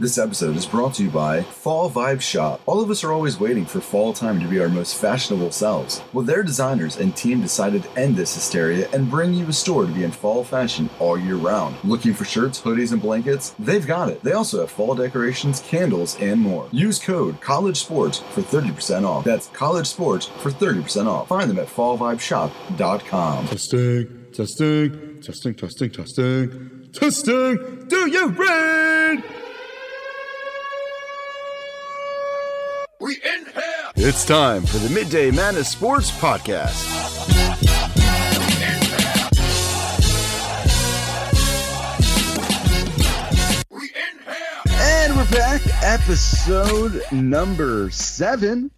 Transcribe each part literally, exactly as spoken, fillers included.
This episode is brought to you by Fall Vibe Shop. All of us are always waiting for fall time to be our most fashionable selves. Well, their designers and team decided to end this hysteria and bring you a store to be in fall fashion all year round. Looking for shirts, hoodies, and blankets? They've got it. They also have fall decorations, candles, and more. Use code COLLEGESPORTS for thirty percent off. That's COLLEGESPORTS for thirty percent off. Find them at fall vibe shop dot com. Testing, testing, testing, testing, testing, testing. Do you read? We in here. It's time for the Midday Madness Sports Podcast. We in here. And we're back, episode number seven.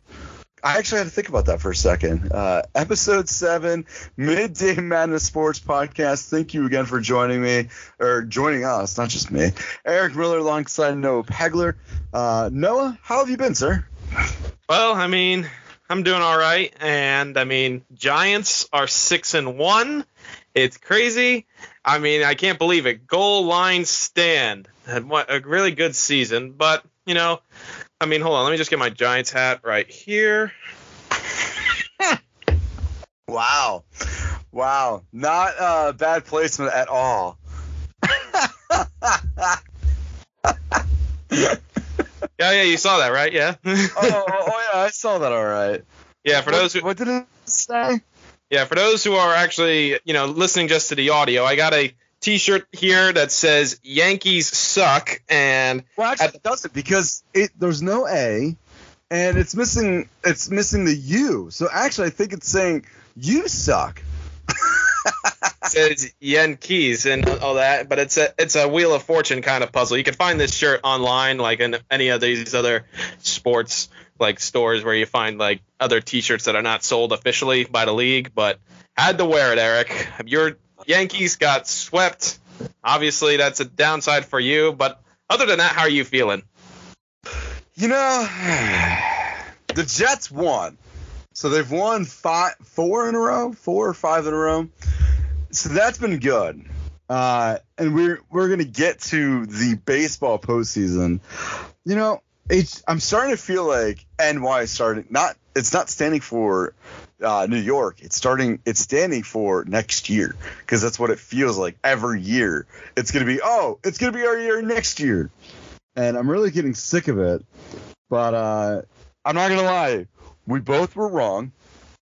I actually had to think about that for a second. Uh, episode seven, Midday Madness Sports Podcast. Thank you again for joining me, or joining us, not just me. Eric Miller alongside Noah Pegler. Uh, Noah, how have you been, sir? Well, I mean, I'm doing all right, and I mean, Giants are six and one. It's crazy. I mean, I can't believe it. Goal line stand had a really good season, but you know, I mean, hold on. Let me just get my Giants hat right here. Wow, wow, not a uh, bad placement at all. Yeah, yeah, you saw that, right? Yeah. oh, oh, oh, yeah, I saw that. All right. Yeah, for what, those who what did it say? Yeah, for those who are actually, you know, listening just to the audio, I got a T-shirt here that says "Yankees suck," and well, actually, at, it doesn't because it there's no A, and it's missing it's missing the U. So actually, I think it's saying "You suck." It says Yankees and all that, but it's a it's a Wheel of Fortune kind of puzzle. You can find this shirt online, like in any of these other sports like stores where you find like other T-shirts that are not sold officially by the league. But had to wear it, Eric. Your Yankees got swept. Obviously, that's a downside for you. But other than that, how are you feeling? You know, the Jets won, so they've won five, four in a row, four or five in a row. So that's been good, uh, and we're we're gonna get to the baseball postseason. You know, it's I'm starting to feel like N Y is starting not it's not standing for uh, New York. It's starting it's standing for next year because that's what it feels like every year. It's gonna be oh, it's gonna be our year next year, and I'm really getting sick of it. But uh, I'm not gonna lie, we both were wrong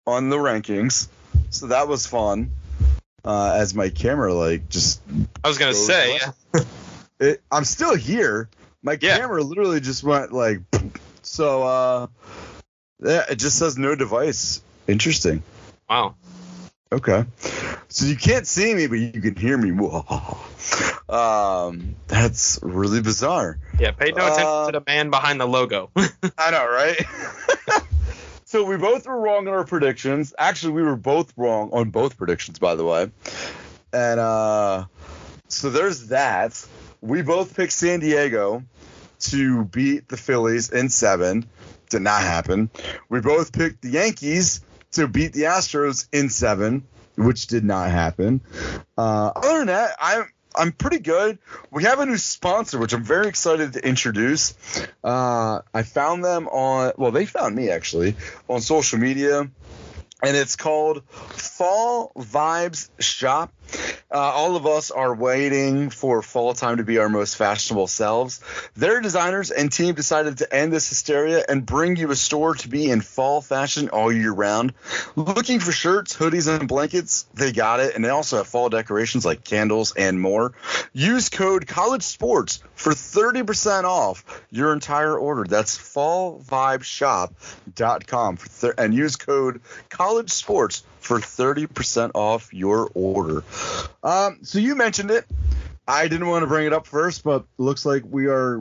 on the rankings, so that was fun. Uh, as my camera, like, just... I was going to say, yeah. it, I'm still here. My yeah. camera literally just went, like... So, uh... yeah, it just says no device. Interesting. Wow. Okay. So you can't see me, but you can hear me. Whoa. Um, that's really bizarre. Yeah, pay no attention uh, to the man behind the logo. I know, right? So we both were wrong on our predictions. Actually, we were both wrong on both predictions, by the way. And uh, so there's that. We both picked San Diego to beat the Phillies in seven. Did not happen. We both picked the Yankees to beat the Astros in seven, which did not happen. Uh, other than that, I'm I'm pretty good. We have a new sponsor, which I'm very excited to introduce. Uh, I found them on, well, they found me actually on social media, and it's called Fall Vibes Shop. Uh, all of us are waiting for fall time to be our most fashionable selves. Their designers and team decided to end this hysteria and bring you a store to be in fall fashion all year round. Looking for shirts, hoodies, and blankets? They got it. And they also have fall decorations like candles and more. Use code COLLEGESPORTS for thirty percent off your entire order. That's fall vibe shop dot com for thir- and use code COLLEGESPORTS for thirty percent off your order. Um, so you mentioned it. I didn't want to bring it up first, but looks like we are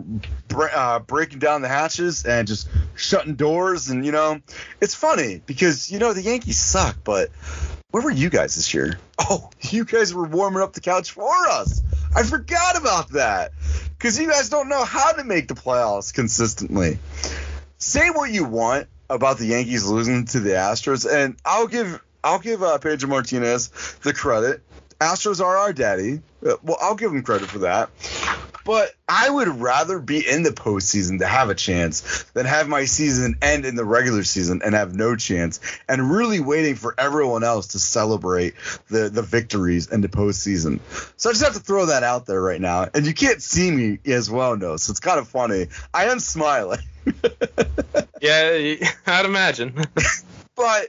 bre- uh, breaking down the hatches and just shutting doors. And, you know, it's funny because, you know, the Yankees suck, but where were you guys this year? Oh, you guys were warming up the couch for us. I forgot about that because you guys don't know how to make the playoffs consistently. Say what you want about the Yankees losing to the Astros, and I'll give – I'll give uh, Pedro Martinez the credit. Astros are our daddy. Well, I'll give him credit for that. But I would rather be in the postseason to have a chance than have my season end in the regular season and have no chance, and really waiting for everyone else to celebrate the, the victories in the postseason. So I just have to throw that out there right now. And you can't see me as well, no, so it's kind of funny. I am smiling. Yeah, I'd imagine. But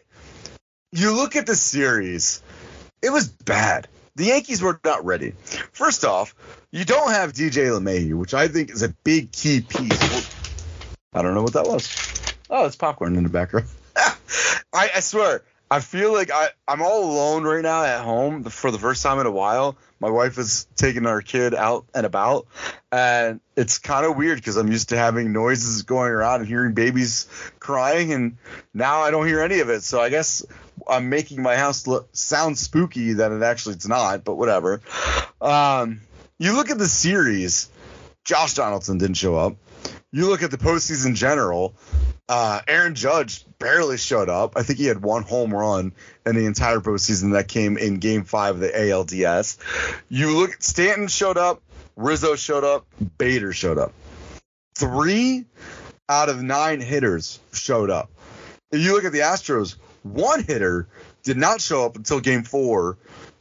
you look at the series, it was bad. The Yankees were not ready. First off, you don't have D J LeMahieu, which I think is a big key piece. I don't know what that was. Oh, it's popcorn in the background. I, I swear, I feel like I, I'm all alone right now at home for the first time in a while. My wife is taking our kid out and about, and it's kind of weird because I'm used to having noises going around and hearing babies crying, and now I don't hear any of it. So I guess I'm making my house look, sound spooky that it actually it's not, but whatever. Um, you look at the series, Josh Donaldson didn't show up. You look at the postseason in general, uh, Aaron Judge barely showed up. I think he had one home run in the entire postseason that came in Game five of the A L D S. You look at Stanton showed up, Rizzo showed up, Bader showed up. Three out of nine hitters showed up. If you look at the Astros, one hitter did not show up until Game four,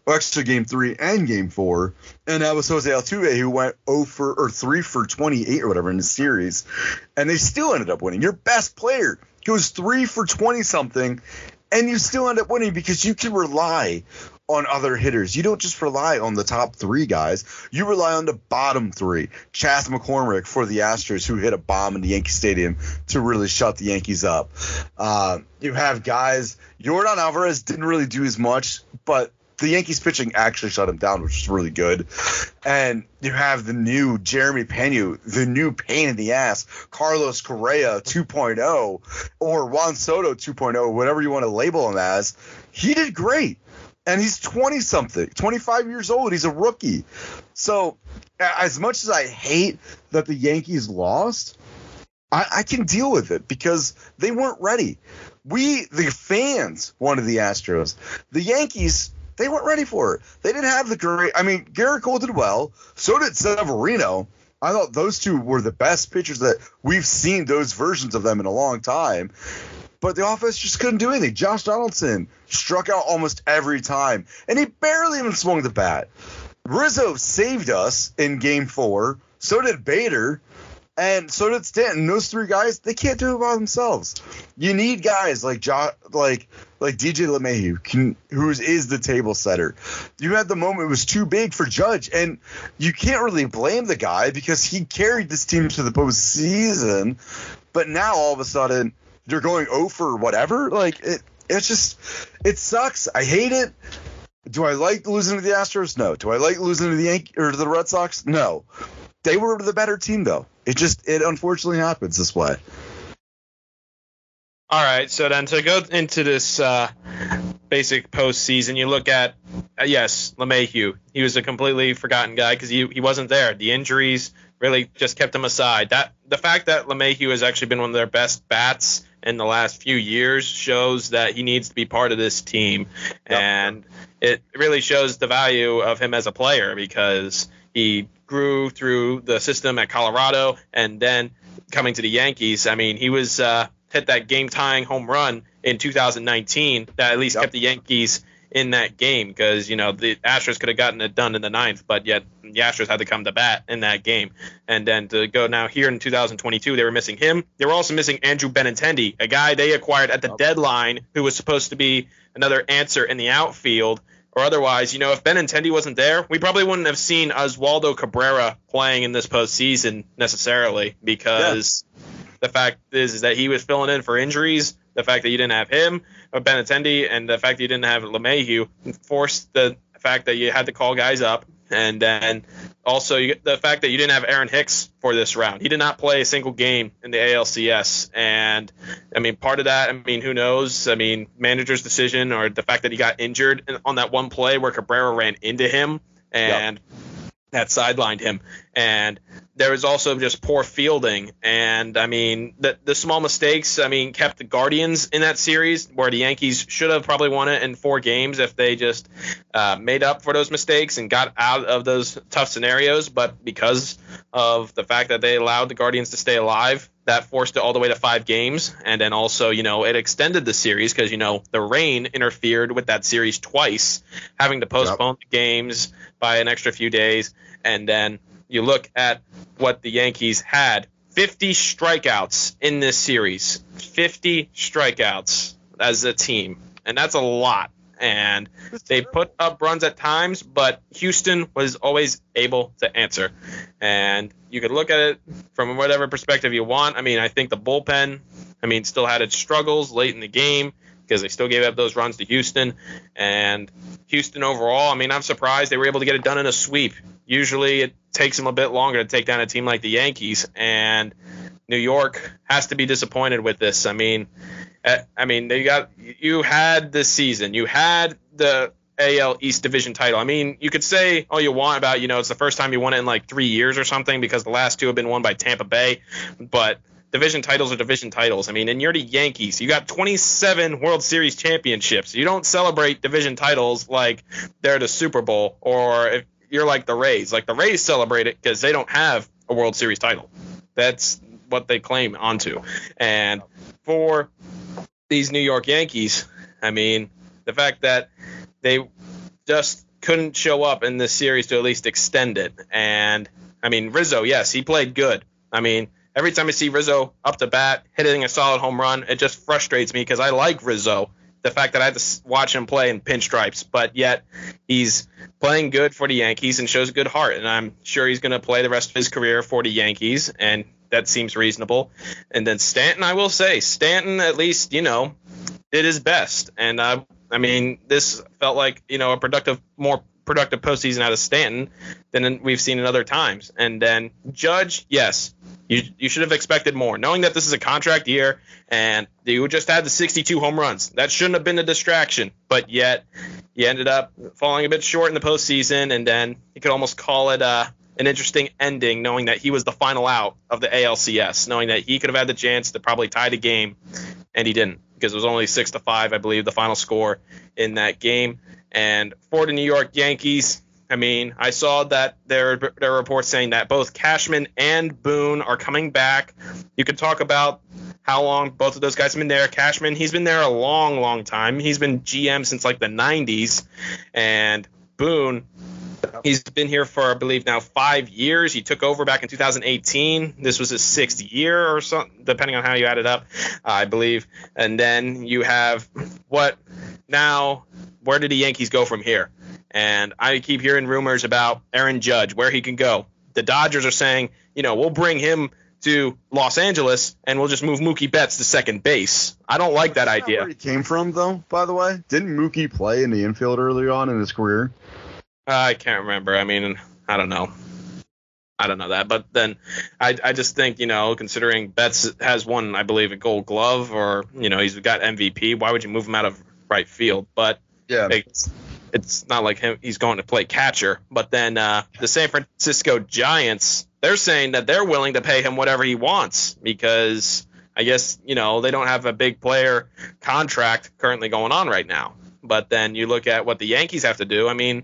or actually Game three and Game four, and that was Jose Altuve, who went oh for or three for twenty-eight or whatever in the series, and they still ended up winning. Your best player goes three for twenty-something, and you still end up winning because you can rely on other hitters. You don't just rely on the top three guys. You rely on the bottom three. Chas McCormick for the Astros, who hit a bomb in the Yankee Stadium to really shut the Yankees up. Uh, you have guys. Yordan Alvarez didn't really do as much, but the Yankees pitching actually shut him down, which is really good. And you have the new Jeremy Pena, the new pain in the ass, Carlos Correa two point oh, or Juan Soto two point oh, whatever you want to label him as. He did great. And he's twenty-something, twenty-five years old. He's a rookie. So as much as I hate that the Yankees lost, I, I can deal with it because they weren't ready. We, the fans, wanted the Astros. The Yankees, they weren't ready for it. They didn't have the great – I mean, Gerrit Cole did well. So did Severino. I thought those two were the best pitchers that we've seen those versions of them in a long time. But the offense just couldn't do anything. Josh Donaldson struck out almost every time, and he barely even swung the bat. Rizzo saved us in Game four. So did Bader, and so did Stanton. Those three guys, they can't do it by themselves. You need guys like jo- like like D J LeMahieu, can, who is the table setter. You had the moment it was too big for Judge, and you can't really blame the guy because he carried this team to the postseason. But now all of a sudden – you're going oh for whatever. Like it, it's just, it sucks. I hate it. Do I like losing to the Astros? No. Do I like losing to the Yankees or to the Red Sox? No. They were the better team though. It just, it unfortunately happens this way. All right. So then to go into this uh, basic postseason, you look at uh, yes, LeMahieu. He was a completely forgotten guy because he he wasn't there. The injuries really just kept him aside. That the fact that LeMahieu has actually been one of their best bats in the last few years shows that he needs to be part of this team. Yep. And it really shows the value of him as a player because he grew through the system at Colorado and then coming to the Yankees. I mean, he was uh, hit that game-tying home run in two thousand nineteen that at least yep. kept the Yankees in that game because, you know, the Astros could have gotten it done in the ninth, but yet the Astros had to come to bat in that game. And then to go now here in two thousand twenty-two, they were missing him. They were also missing Andrew Benintendi, a guy they acquired at the okay. deadline who was supposed to be another answer in the outfield. Or otherwise, you know, if Benintendi wasn't there, we probably wouldn't have seen Oswaldo Cabrera playing in this postseason necessarily because yeah. the fact is, is that he was filling in for injuries. The fact that you didn't have him or Benintendi and the fact that you didn't have LeMahieu forced the fact that you had to call guys up. And then also you, the fact that you didn't have Aaron Hicks for this round. He did not play a single game in the A L C S. And, I mean, part of that, I mean, who knows? I mean, manager's decision or the fact that he got injured on that one play where Cabrera ran into him. And yep. that sidelined him. And there was also just poor fielding. And, I mean, the, the small mistakes, I mean, kept the Guardians in that series where the Yankees should have probably won it in four games if they just uh, made up for those mistakes and got out of those tough scenarios. But because of the fact that they allowed the Guardians to stay alive, that forced it all the way to five games. And then also, you know, it extended the series because, you know, the rain interfered with that series twice, having to postpone yep. the games by an extra few days. And then you look at what the Yankees had, fifty strikeouts in this series, fifty strikeouts as a team. And that's a lot. And they put up runs at times, but Houston was always able to answer. And you could look at it from whatever perspective you want. I mean, I think the bullpen, I mean, still had its struggles late in the game because they still gave up those runs to Houston. And Houston overall, I mean, I'm surprised they were able to get it done in a sweep. Usually it takes them a bit longer to take down a team like the Yankees. And New York has to be disappointed with this. I mean, I mean, they got you had this season. You had the A L East division title. I mean, you could say all you want about, you know, it's the first time you won it in like three years or something because the last two have been won by Tampa Bay. But division titles are division titles. I mean, and you're the Yankees. You got twenty-seven World Series championships. You don't celebrate division titles like they're the Super Bowl or if you're like the Rays. Like the Rays celebrate it because they don't have a World Series title. That's what they claim onto. And for these New York Yankees, I mean, the fact that they just couldn't show up in this series to at least extend it. And, I mean, Rizzo, yes, he played good. I mean, every time I see Rizzo up to bat, hitting a solid home run, it just frustrates me because I like Rizzo. The fact that I had to watch him play in pinstripes, but yet he's playing good for the Yankees and shows a good heart. And I'm sure he's going to play the rest of his career for the Yankees, and that seems reasonable. And then Stanton, I will say, Stanton at least, you know, did his best. And, uh, I mean, this felt like, you know, a productive, more productive postseason out of Stanton than we've seen in other times. And then Judge, yes, you you should have expected more. Knowing that this is a contract year and you just had the sixty-two home runs, that shouldn't have been a distraction. But yet you ended up falling a bit short in the postseason, and then you could almost call it uh, an interesting ending, knowing that he was the final out of the A L C S, knowing that he could have had the chance to probably tie the game, and he didn't because it was only six to five, I believe, the final score in that game. And for the New York Yankees, I mean, I saw that there, there are reports saying that both Cashman and Boone are coming back. You could talk about how long both of those guys have been there. Cashman, he's been there a long, long time. He's been G M since like the nineties. And Boone, he's been here for, I believe, now five years. He took over back in two thousand eighteen. This was his sixth year or something, depending on how you add it up, I believe. And then you have what now, where do the Yankees go from here? And I keep hearing rumors about Aaron Judge, where he can go. The Dodgers are saying, you know, we'll bring him to Los Angeles and we'll just move Mookie Betts to second base. I don't like that idea. Where he came from, though, by the way? Didn't Mookie play in the infield early on in his career? I can't remember. I mean, I don't know. I don't know that. But then I, I just think, you know, considering Betts has won, I believe, a Gold Glove or, you know, he's got M V P, why would you move him out of right field? But yeah. It's, It's not like him; he's going to play catcher. But then uh, the San Francisco Giants, they're saying that they're willing to pay him whatever he wants because I guess, you know, they don't have a big player contract currently going on right now. But then you look at what the Yankees have to do. I mean,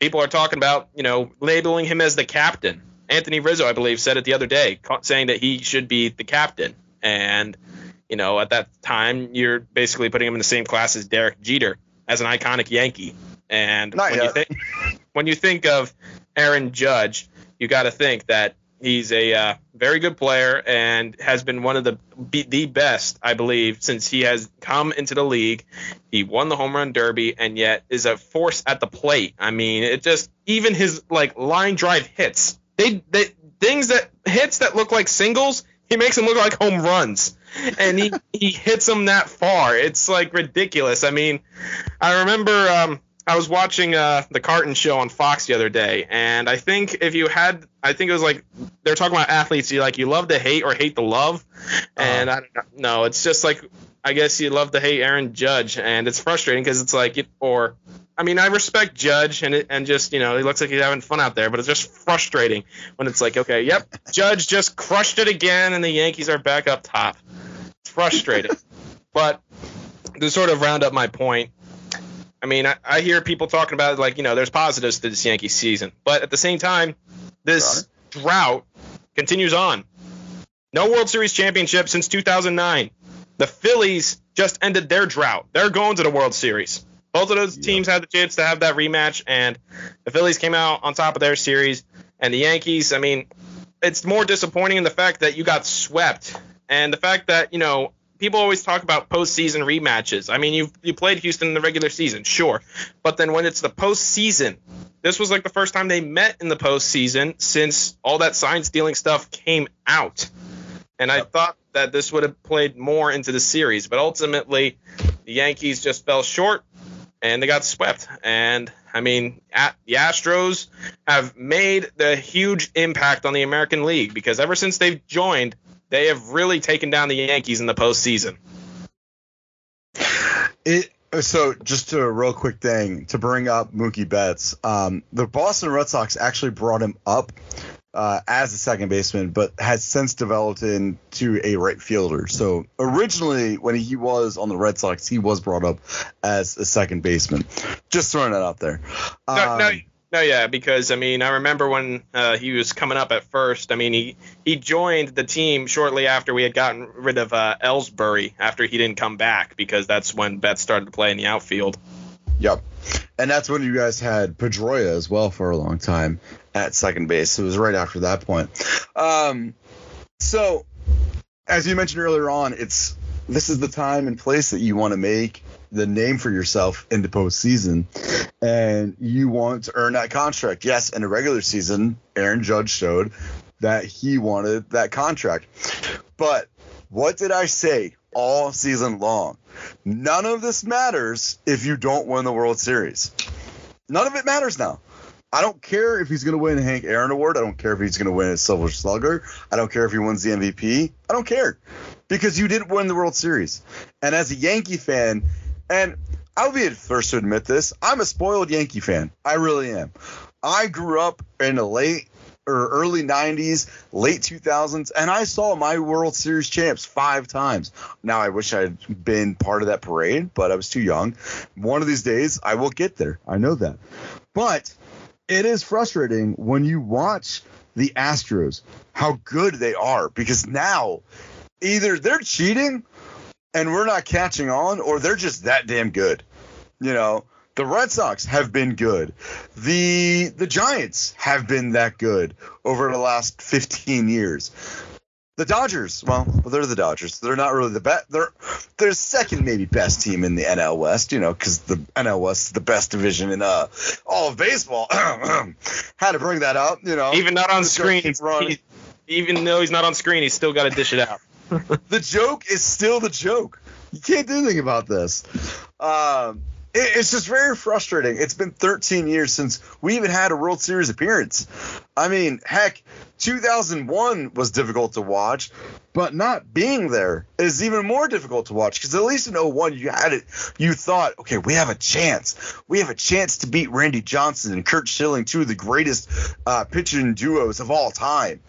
people are talking about, you know, labeling him as the captain. Anthony Rizzo, I believe, said it the other day, saying that he should be the captain. And, you know, at that time, you're basically putting him in the same class as Derek Jeter as an iconic Yankee. And when you, think, when you think of Aaron Judge, you got to think that he's a uh, very good player and has been one of the be, the best, I believe, since he has come into the league. He won the home run derby and yet is a force at the plate. I mean, it just even his like line drive hits, they, they things that hits that look like singles, he makes them look like home runs. And he, he hits them that far. It's like ridiculous. I mean, I remember um, I was watching uh, the Carton show on Fox the other day, and I think if you had, I think it was like they're talking about athletes you like you love to hate or hate to love. And um, I don't know, it's just like I guess you love to hate Aaron Judge, and it's frustrating because it's like, or I mean, I respect Judge, and it, and just, you know, he looks like he's having fun out there, but it's just frustrating when it's like, okay, yep, Judge just crushed it again, and the Yankees are back up top. It's frustrating. But to sort of round up my point, I mean, I, I hear people talking about, like, you know, there's positives to this Yankee season. But at the same time, this Roger. drought continues on. No World Series championship since two thousand nine. The Phillies just ended their drought. They're going to the World Series. Both of those teams yep. had the chance to have that rematch, and the Phillies came out on top of their series. And the Yankees, I mean, it's more disappointing in the fact that you got swept, and the fact that, you know, people always talk about postseason rematches. I mean, you you played Houston in the regular season, sure, but then when it's the postseason, this was like the first time they met in the postseason since all that sign-stealing stuff came out. And I thought that this would have played more into the series, but ultimately the Yankees just fell short. And they got swept. And, I mean, at, the Astros have made the huge impact on the American League, because ever since they've joined, they have really taken down the Yankees in the postseason. It, so just a real quick thing to bring up Mookie Betts. Um, the Boston Red Sox actually brought him up uh, as a second baseman, but has since developed into a right fielder. So originally, when he was on the Red Sox, he was brought up as a second baseman. Just throwing that out there. Um, no, no, no, yeah, because, I mean, I remember when uh, he was coming up at first. I mean, he, he joined the team shortly after we had gotten rid of uh, Ellsbury, after he didn't come back, because that's when Betts started to play in the outfield. Yep. And that's when you guys had Pedroia as well for a long time at second base. It was right after that point. Um, so, as you mentioned earlier on, it's this is the time and place that you want to make the name for yourself in the postseason, and you want to earn that contract. Yes, in the regular season, Aaron Judge showed that he wanted that contract. But what did I say all season long? None of this matters if you don't win the World Series. None of it matters now. I don't care if he's going to win a Hank Aaron Award. I don't care if he's going to win a Silver Slugger. I don't care if he wins the M V P. I don't care, because you didn't win the World Series. And as a Yankee fan, and I'll be the first to admit this, I'm a spoiled Yankee fan. I really am. I grew up in the late or early nineties, late two thousands, and I saw my World Series champs five times. Now, I wish I had been part of that parade, but I was too young. One of these days, I will get there. I know that. But it is frustrating when you watch the Astros, how good they are, because now either they're cheating and we're not catching on, or they're just that damn good. You know, the Red Sox have been good. The the Giants have been that good over the last fifteen years. The Dodgers, well, they're the Dodgers. They're not really the best. They're they're second maybe best team in the N L West, you know, because the N L West is the best division in uh, all of baseball. Had to bring that up, you know. Even not on screen, he, even though he's not on screen, he's still got to dish it out. The joke is still the joke. You can't do anything about this. Um, it, it's just very frustrating. It's been thirteen years since we even had a World Series appearance. I mean, heck, two thousand one was difficult to watch, but not being there is even more difficult to watch, because at least in oh one you had it. You thought, okay, we have a chance. We have a chance to beat Randy Johnson and Curt Schilling, two of the greatest uh, pitching duos of all time.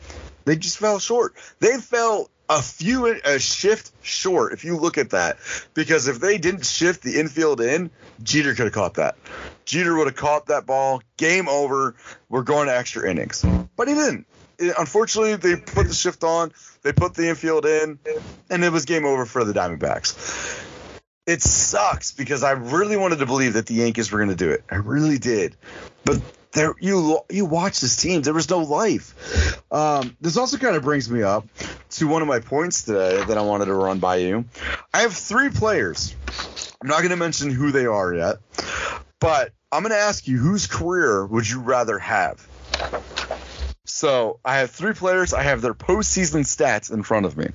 They just fell short. They fell A few a shift short, if you look at that, because if they didn't shift the infield in, Jeter could have caught that. Jeter would have caught that ball. Game over. We're going to extra innings. But he didn't. It, unfortunately, they put the shift on. They put the infield in, and it was game over for the Diamondbacks. It sucks, because I really wanted to believe that the Yankees were going to do it. I really did. But There, you you watch this team. There was no life. Um, this also kind of brings me up to one of my points today that I wanted to run by you. I have three players. I'm not going to mention who they are yet, but I'm going to ask you, whose career would you rather have? So I have three players. I have their postseason stats in front of me.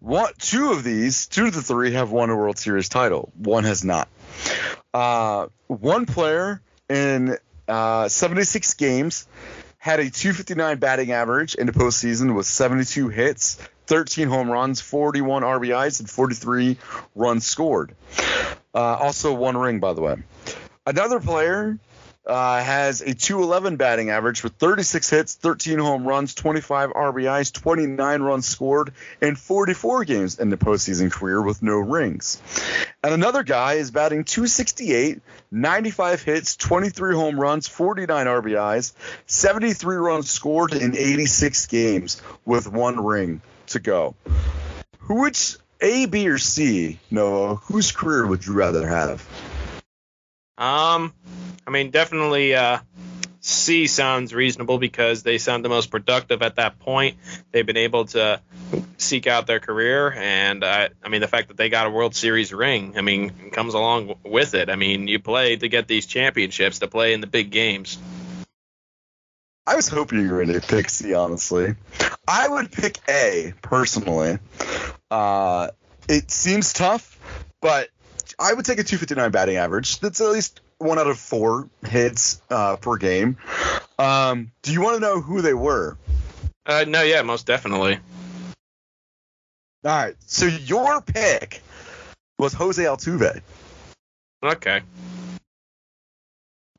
One, two of these, two of the three have won a World Series title. One has not. Uh, one player in Uh, seventy-six games, had a two fifty-nine batting average in the postseason with seventy-two hits, thirteen home runs, forty-one R B Is, and forty-three runs scored. Uh, also one ring, by the way. Another player uh, has a two eleven batting average with thirty-six hits, thirteen home runs, twenty-five R B Is, twenty-nine runs scored, and forty-four games in the postseason career with no rings. And another guy is batting two sixty-eight, ninety-five hits, twenty-three home runs, forty-nine R B Is, seventy-three runs scored in eighty-six games with one ring to go. Which A, B, or C, Noah, whose career would you rather have? Um, I mean, definitely uh, C sounds reasonable because they sound the most productive at that point. They've been able to seek out their career, and uh, I mean, the fact that they got a World Series ring, I mean, comes along with it. I mean, you play to get these championships, to play in the big games. I was hoping you were going to pick C, honestly. I would pick A, personally. Uh, it seems tough, but I would take a two fifty-nine batting average. That's at least one out of four hits uh, per game. Um, do you want to know who they were? Uh, no, yeah, most definitely. All right, so your pick was Jose Altuve. Okay.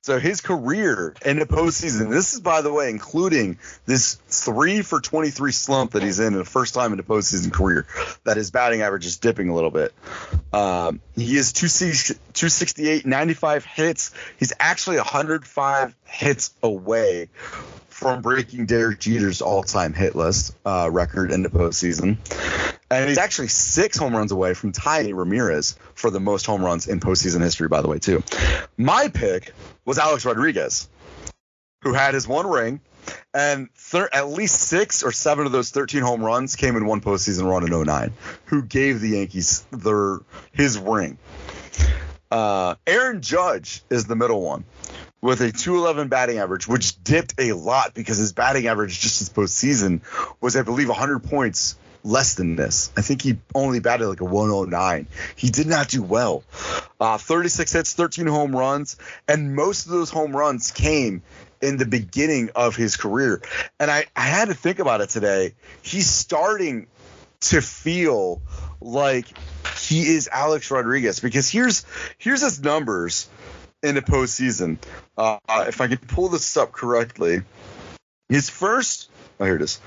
So his career in the postseason, this is, by the way, including this three for twenty-three slump that he's in, in the first time in the postseason career, that his batting average is dipping a little bit. Um, he is two sixty-eight, ninety-five hits. He's actually one hundred five hits away from breaking Derek Jeter's all-time hit list uh, record in the postseason. And he's actually six home runs away from tying Ramirez for the most home runs in postseason history, by the way, too. My pick was Alex Rodriguez, who had his one ring, and thir- at least six or seven of those thirteen home runs came in one postseason run in oh nine, who gave the Yankees their his ring. Uh, Aaron Judge is the middle one, with a two eleven batting average, which dipped a lot because his batting average just this postseason was, I believe, one hundred points less than this. I think he only batted like a one oh nine. He did not do well. Uh, thirty-six hits, thirteen home runs, and most of those home runs came in the beginning of his career. And I, I had to think about it today. He's starting to feel like he is Alex Rodriguez because here's here's his numbers in the postseason. Uh, if I can pull this up correctly, his first – oh, here it is.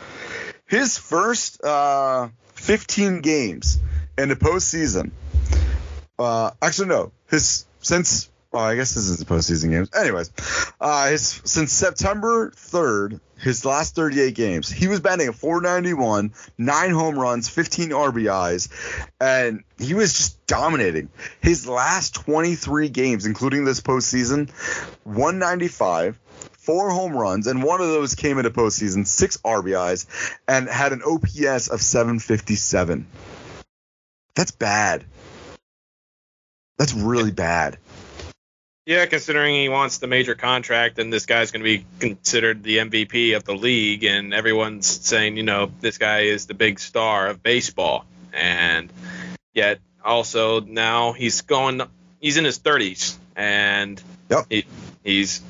His first uh, fifteen games in the postseason uh, – actually, no. His since well, – I guess this is the postseason games. Anyways, uh, his, since September third, his last thirty-eight games, he was batting a four ninety-one, nine home runs, fifteen R B Is, and he was just dominating. His last twenty-three games, including this postseason, one ninety-five. Four home runs, and one of those came into postseason, six R B Is, and had an O P S of seven fifty-seven. That's bad. That's really bad. Yeah, considering he wants the major contract, and this guy's going to be considered the M V P of the league, and everyone's saying, you know, this guy is the big star of baseball. And yet, also, now he's going, he's in his thirties, and yep. he, he's...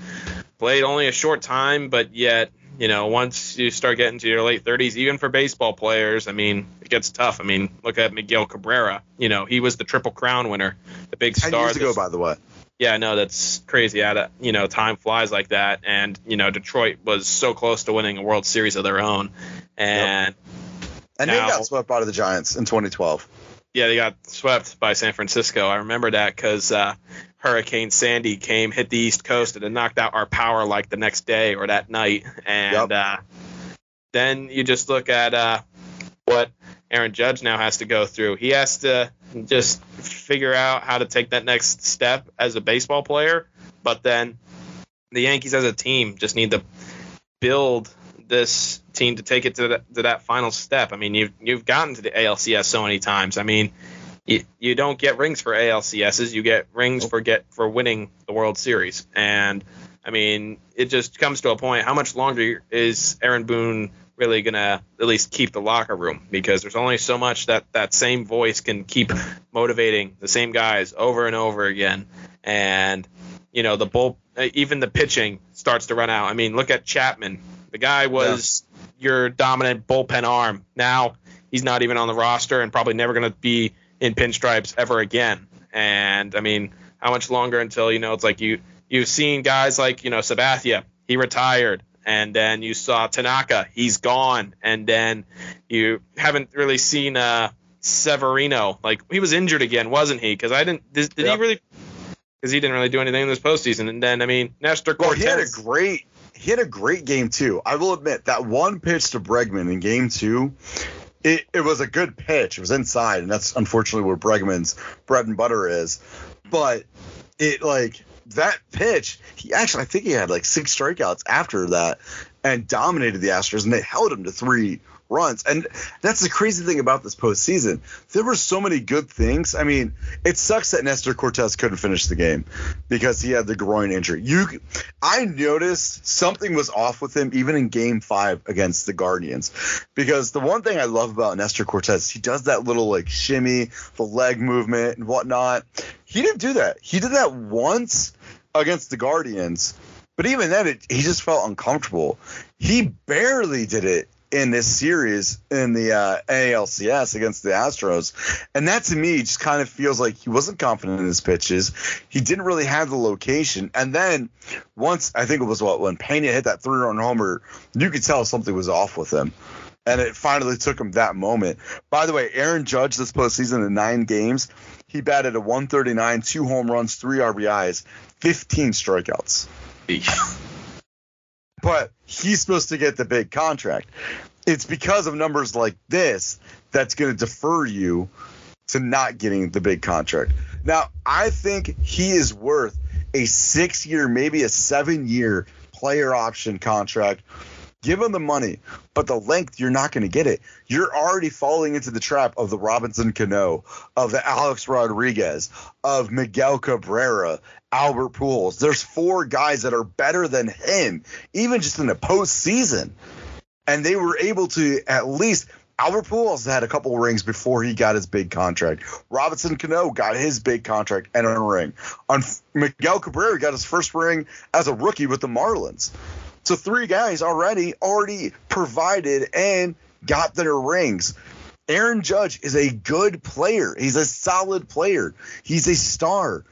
played only a short time, but yet, you know, once you start getting to your late thirties, even for baseball players, I mean, it gets tough. I mean, look at Miguel Cabrera. You know, he was the Triple Crown winner, the big star. Ten years ago, by the way. Yeah, no, that's crazy. How, you know, time flies like that. And, you know, Detroit was so close to winning a World Series of their own. And, yep. and now, they got swept out of the Giants in twenty twelve. Yeah, they got swept by San Francisco. I remember that because uh, Hurricane Sandy came, hit the East Coast, and it knocked out our power like the next day or that night. And yep. uh, then you just look at uh, what Aaron Judge now has to go through. He has to just figure out how to take that next step as a baseball player. But then the Yankees as a team just need to build this team to take it to, the, to that final step. I mean, you've you've gotten to the A L C S so many times. I mean, you, you don't get rings for A L C S's. You get rings for get for winning the World Series. And, I mean, it just comes to a point. How much longer is Aaron Boone really going to at least keep the locker room? Because there's only so much that that same voice can keep motivating the same guys over and over again. And, you know, the bull, even the pitching starts to run out. I mean, look at Chapman. The guy was yeah. your dominant bullpen arm. Now he's not even on the roster and probably never going to be in pinstripes ever again. And, I mean, how much longer until, you know, it's like you you've seen guys like, you know, Sabathia, he retired. And then you saw Tanaka, he's gone. And then you haven't really seen uh, Severino. Like, he was injured again, wasn't he? Because I didn't. Did, did yep. he really? Because he didn't really do anything in this postseason. And then, I mean, Nestor Cortes. Well, he had a great, he had a great game too. I will admit that one pitch to Bregman in game two. It, it was a good pitch. It was inside, and that's unfortunately where Bregman's bread and butter is. But it like. That pitch, he actually, I think he had like six strikeouts after that and dominated the Astros, and they held him to three runs. And that's the crazy thing about this postseason. There were so many good things. I mean, it sucks that Nestor Cortes couldn't finish the game because he had the groin injury. You, I noticed something was off with him even in game five against the Guardians, because the one thing I love about Nestor Cortes, he does that little like shimmy, the leg movement and whatnot. He didn't do that. He did that once against the Guardians, but even then, it, he just felt uncomfortable. He barely did it in this series in the uh, A L C S against the Astros, and that to me just kind of feels like he wasn't confident in his pitches. He didn't really have the location, and then once I think it was what when Pena hit that three-run homer, you could tell something was off with him. And it finally took him that moment. By the way, Aaron Judge this postseason in nine games, he batted a one thirty-nine, two home runs, three R B Is, fifteen strikeouts. But he's supposed to get the big contract. It's because of numbers like this that's going to defer you to not getting the big contract. Now, I think he is worth a six-year, maybe a seven-year player option contract. Give him the money, but the length, you're not going to get it. You're already falling into the trap of the Robinson Cano, of the Alex Rodriguez, of Miguel Cabrera, Albert Pujols. There's four guys that are better than him, even just in the postseason. And they were able to at least – Albert Pujols had a couple rings before he got his big contract. Robinson Cano got his big contract and a ring. On Miguel Cabrera got his first ring as a rookie with the Marlins. So three guys already already provided and got their rings. Aaron Judge is a good player. He's a solid player. He's a star.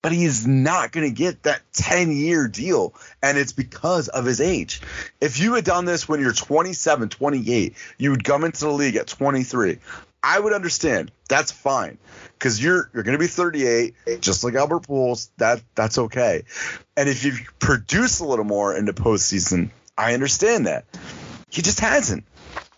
But he is not going to get that ten-year deal, and it's because of his age. If you had done this when you're twenty-seven, twenty-eight, you would come into the league at twenty-three. I would understand. That's fine, because you're you're going to be thirty-eight, just like Albert Pujols. That that's okay. And if you produce a little more in the postseason, I understand that. He just hasn't,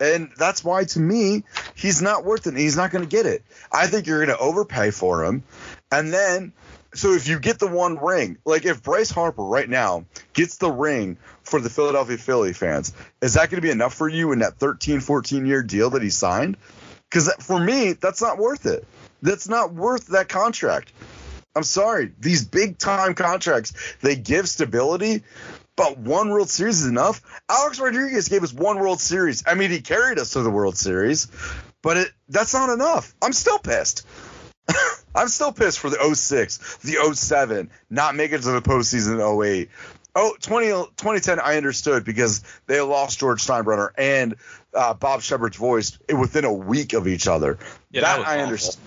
and that's why to me he's not worth it. He's not going to get it. I think you're going to overpay for him, and then. So if you get the one ring, like if Bryce Harper right now gets the ring for the Philadelphia Philly fans, is that going to be enough for you in that thirteen, fourteen-year deal that he signed? Because for me, that's not worth it. That's not worth that contract. I'm sorry. These big-time contracts, they give stability, but one World Series is enough. Alex Rodriguez gave us one World Series. I mean, he carried us to the World Series, but it, that's not enough. I'm still pissed. I'm still pissed for the oh six, the oh seven, not making it to the postseason in oh eight. Oh, twenty ten, I understood because they lost George Steinbrenner and uh, Bob Shepherd's voice within a week of each other. Yeah, that that I understood.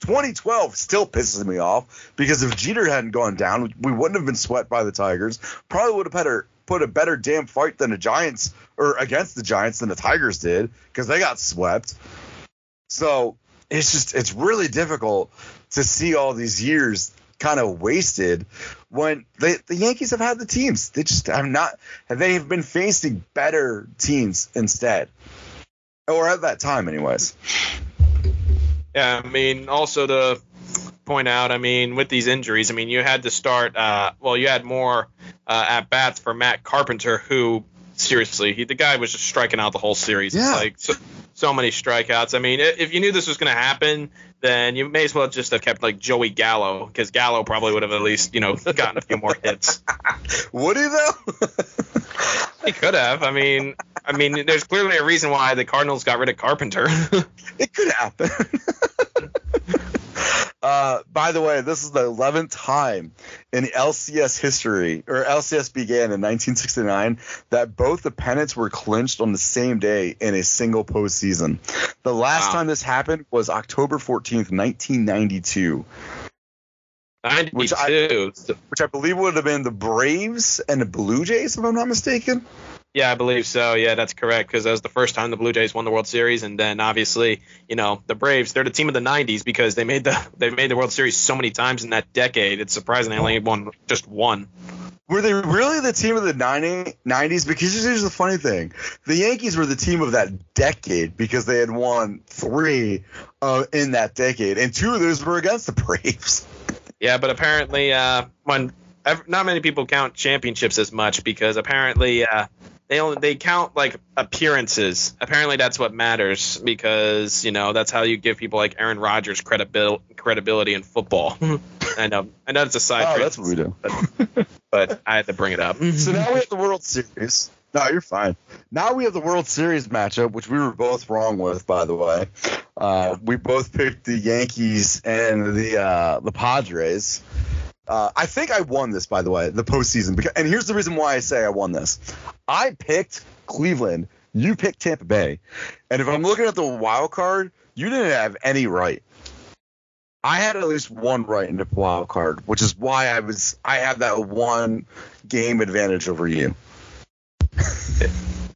twenty twelve still pisses me off because if Jeter hadn't gone down, we wouldn't have been swept by the Tigers. Probably would have better, put a better damn fight than the Giants or against the Giants than the Tigers did because they got swept. So it's just it's really difficult to see all these years kind of wasted when they, the Yankees have had the teams. They just have not – they have been facing better teams instead, or at that time anyways. Yeah, I mean, also to point out, I mean, with these injuries, I mean, you had to start uh, – well, you had more uh, at-bats for Matt Carpenter who – seriously, he, the guy was just striking out the whole series. Yeah. It's like so, so many strikeouts. I mean, if you knew this was going to happen, then you may as well just have kept like Joey Gallo because Gallo probably would have at least, you know, gotten a few more hits. Would he though? He could have. I mean, I mean, there's clearly a reason why the Cardinals got rid of Carpenter. It could happen. Uh, by the way, this is the eleventh time in L C S history, or L C S began in nineteen sixty-nine, that both the pennants were clinched on the same day in a single postseason. The last wow. time this happened was October fourteenth, nineteen ninety-two. ninety-two. Which I, which I believe would have been the Braves and the Blue Jays, if I'm not mistaken. Yeah, I believe so. Yeah, that's correct, because that was the first time the Blue Jays won the World Series, and then obviously, you know, the Braves, they're the team of the nineties because they made the they made the World Series so many times in that decade. It's surprising they only won just one. Were they really the team of the nineties? Because here's the funny thing. The Yankees were the team of that decade because they had won three uh, in that decade, and two of those were against the Braves. Yeah, but apparently uh, when not many people count championships as much because apparently uh, – They only they count like appearances. Apparently, that's what matters because you know that's how you give people like Aaron Rodgers credibil- credibility in football. I know, I know it's a side. Oh, that's what we do. But, but I had to bring it up. So now we have the World Series. No, you're fine. Now we have the World Series matchup, which we were both wrong with, by the way. Uh, we both picked the Yankees and the uh, the Padres. Uh, I think I won this, by the way, the postseason. Because, and here's the reason why I say I won this. I picked Cleveland. You picked Tampa Bay. And if I'm looking at the wild card, you didn't have any right. I had at least one right in the wild card, which is why I was I have that one game advantage over you.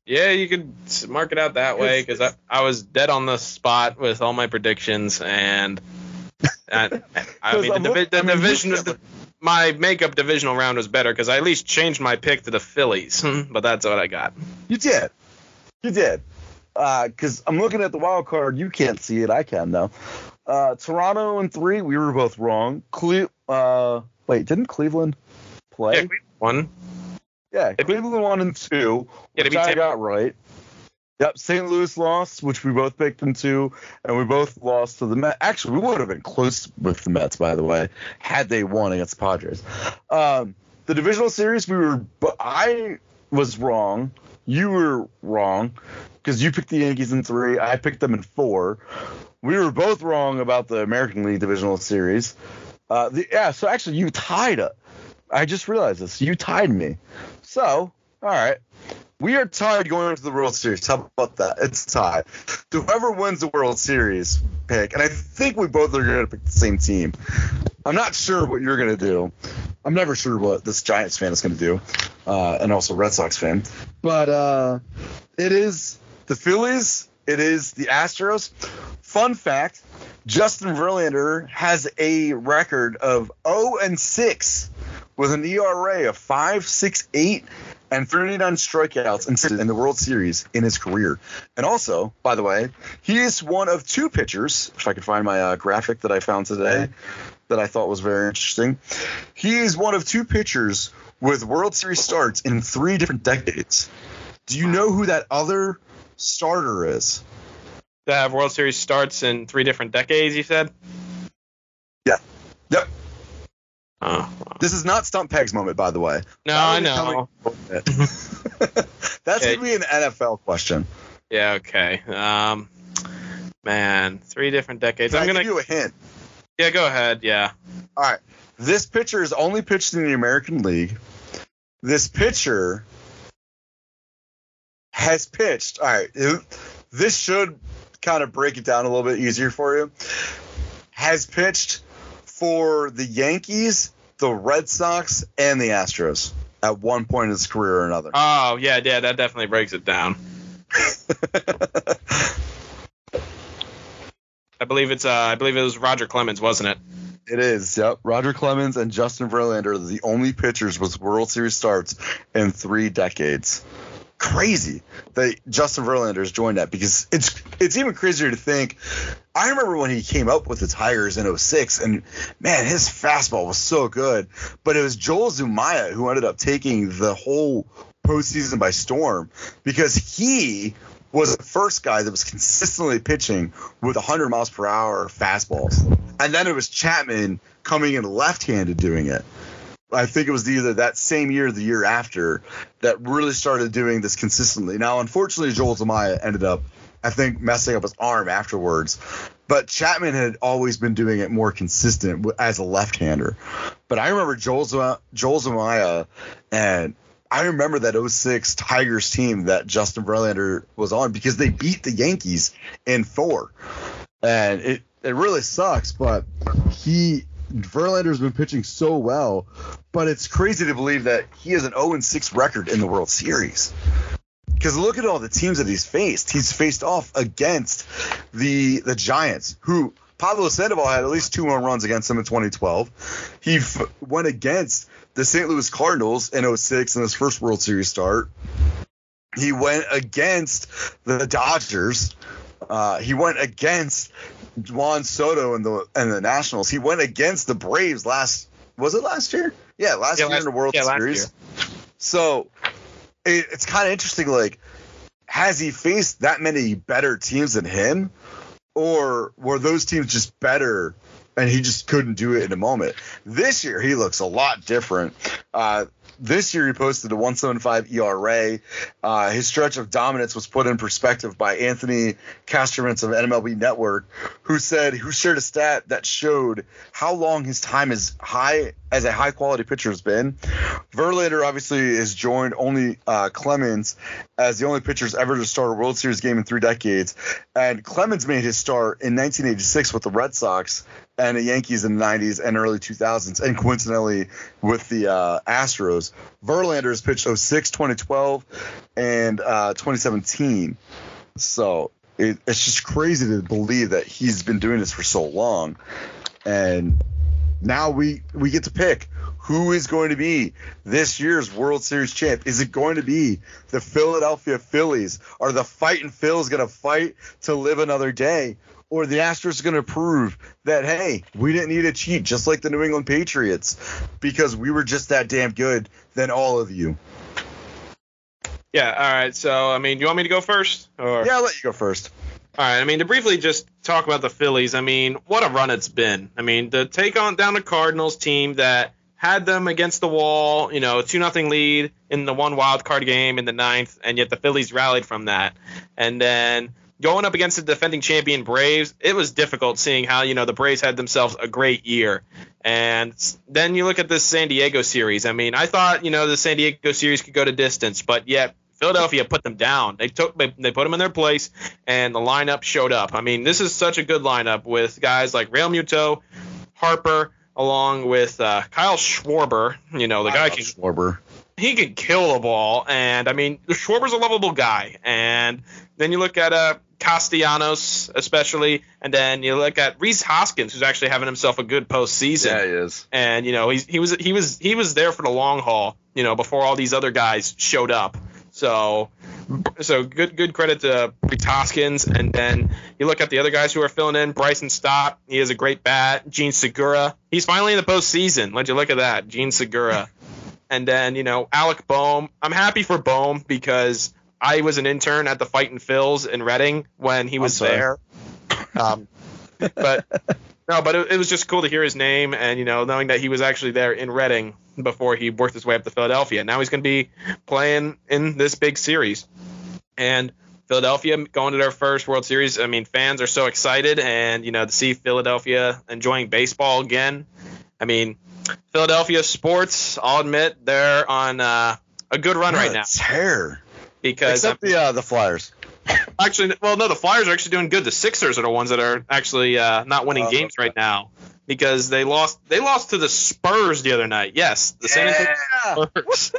Yeah, you could mark it out that way because I, I was dead on the spot with all my predictions. And I, I mean, the, divi- the division of the – my makeup divisional round was better because I at least changed my pick to the Phillies, but that's what I got. You did. You did. Because uh, I'm looking at the wild card. You can't see it. I can, though. Uh, Toronto and three, we were both wrong. Cle- uh, wait, didn't Cleveland play? Yeah, Cleveland won. Yeah, It'd Cleveland be- won and two, yeah, which be I ten- got right. Yep, Saint Louis lost, which we both picked them to, and we both lost to the Mets. Actually, we would have been close with the Mets, by the way, had they won against the Padres. Um, the divisional series, we were, I was wrong. You were wrong because you picked the Yankees in three. I picked them in four. We were both wrong about the American League divisional series. Uh, the, yeah, so actually you tied up. I just realized this. You tied me. So, all right. We are tied going into the World Series. How about that? It's a tie. Whoever wins the World Series pick, and I think we both are going to pick the same team. I'm not sure what you're going to do. I'm never sure what this Giants fan is going to do, uh, and also Red Sox fan. But uh, it is the Phillies. It is the Astros. Fun fact, Justin Verlander has a record of oh and six with an E R A of five sixty-eight. And thirty-nine strikeouts in the World Series in his career. And also, by the way, he is one of two pitchers, if I can find my uh, graphic that I found today that I thought was very interesting. He is one of two pitchers with World Series starts in three different decades. Do you know who that other starter is? To have World Series starts in three different decades, you said? Yeah. Yep. Oh. This is not Stump Peg's moment, by the way. No, I know. That's okay. Going to be an N F L question. Yeah, okay. Um, man, three different decades. Can I'm going to give you a hint. Yeah, go ahead. Yeah. All right. This pitcher is only pitched in the American League. This pitcher has pitched. All right. This should kind of break it down a little bit easier for you. Has pitched for the Yankees, the Red Sox, and the Astros at one point in his career or another. Oh, yeah, yeah, that definitely breaks it down. I believe it's uh, I believe it was Roger Clemens, wasn't it? It is, yep. Roger Clemens and Justin Verlander are the only pitchers with World Series starts in three decades. Crazy that Justin Verlander's joined that because it's it's even crazier to think. I remember when he came up with the Tigers in oh six, and man, his fastball was so good. But it was Joel Zumaya who ended up taking the whole postseason by storm because he was the first guy that was consistently pitching with one hundred miles per hour fastballs, and then it was Chapman coming in left-handed doing it. I think it was either that same year or the year after that really started doing this consistently. Now, unfortunately, Joel Zumaya ended up, I think, messing up his arm afterwards. But Chapman had always been doing it more consistent as a left-hander. But I remember Joel Zumaya, and I remember that oh six Tigers team that Justin Verlander was on because they beat the Yankees in four. And it, it really sucks, but he – Verlander's been pitching so well, but it's crazy to believe that he has an oh and six record in the World Series. Because look at all the teams that he's faced. He's faced off against the the Giants, who Pablo Sandoval had at least two home runs against him in twenty twelve. He f- went against the Saint Louis Cardinals in oh six in his first World Series start. He went against the Dodgers. Uh, he went against Juan Soto and the and the Nationals. He went against the Braves last – was it last year? Yeah, last yeah, year last, in the World yeah, Series. So – it's kind of interesting, like, has he faced that many better teams than him, or were those teams just better and he just couldn't do it in a moment? This year, he looks a lot different. Uh, this year, he posted a one point seven five E R A. Uh, his stretch of dominance was put in perspective by Anthony Kastermans of M L B Network, who said, who shared a stat that showed how long his time is high as a high quality pitcher has been. Verlander obviously is joined only uh, Clemens as the only pitchers ever to start a World Series game in three decades. And Clemens made his start in nineteen eighty-six with the Red Sox and the Yankees in the nineties and early two thousands, and coincidentally with the uh, Astros. Verlander has pitched oh six, twenty twelve, and uh, twenty seventeen. So it, it's just crazy to believe that he's been doing this for so long. And now we, we get to pick who is going to be this year's World Series champ. Is it going to be the Philadelphia Phillies? Are the fighting Phils going to fight to live another day? Or the Astros are going to prove that, hey, we didn't need to cheat, just like the New England Patriots, because we were just that damn good than all of you? Yeah, all right. So, I mean, you want me to go first? Or? Yeah, I'll let you go first. All right, I mean, to briefly just talk about the Phillies, I mean, what a run it's been. I mean, to take on down the Cardinals team that had them against the wall, you know, two nothing lead in the one wild card game in the ninth, and yet the Phillies rallied from that. And then going up against the defending champion Braves, it was difficult seeing how, you know, the Braves had themselves a great year. And then you look at this San Diego series. I mean, I thought, you know, the San Diego series could go to distance, but yet Philadelphia put them down. They took, they, they put them in their place, and the lineup showed up. I mean, this is such a good lineup with guys like Real Muto, Harper, along with uh, Kyle Schwarber. You know, the I guy can Schwarber. He can kill the ball, and I mean, Schwarber's a lovable guy. And then you look at uh, Castellanos, especially, and then you look at Reese Hoskins, who's actually having himself a good postseason. Yeah, he is. And you know, he's, he was he was he was there for the long haul. You know, before all these other guys showed up. So, so good, good credit to Reese Hoskins. And then you look at the other guys who are filling in. Bryson Stott, he has a great bat. Jean Segura, he's finally in the postseason. Let you look at that, Jean Segura. And then, you know, Alec Bohm. I'm happy for Bohm because I was an intern at the Fightin' Phils in Reading when he was there. Um, but no, but it, it was just cool to hear his name, and you know, knowing that he was actually there in Reading before he worked his way up to Philadelphia. Now he's going to be playing in this big series, and Philadelphia going to their first World Series. I mean, fans are so excited, and you know, to see Philadelphia enjoying baseball again. I mean, Philadelphia sports, I'll admit, they're on uh, a good run what right now. Tear. Because except the uh, the Flyers. Actually, well, no, the Flyers are actually doing good. The Sixers are the ones that are actually uh, not winning uh, games right now. Because they lost, they lost to the Spurs the other night. Yes, the San Antonio Spurs.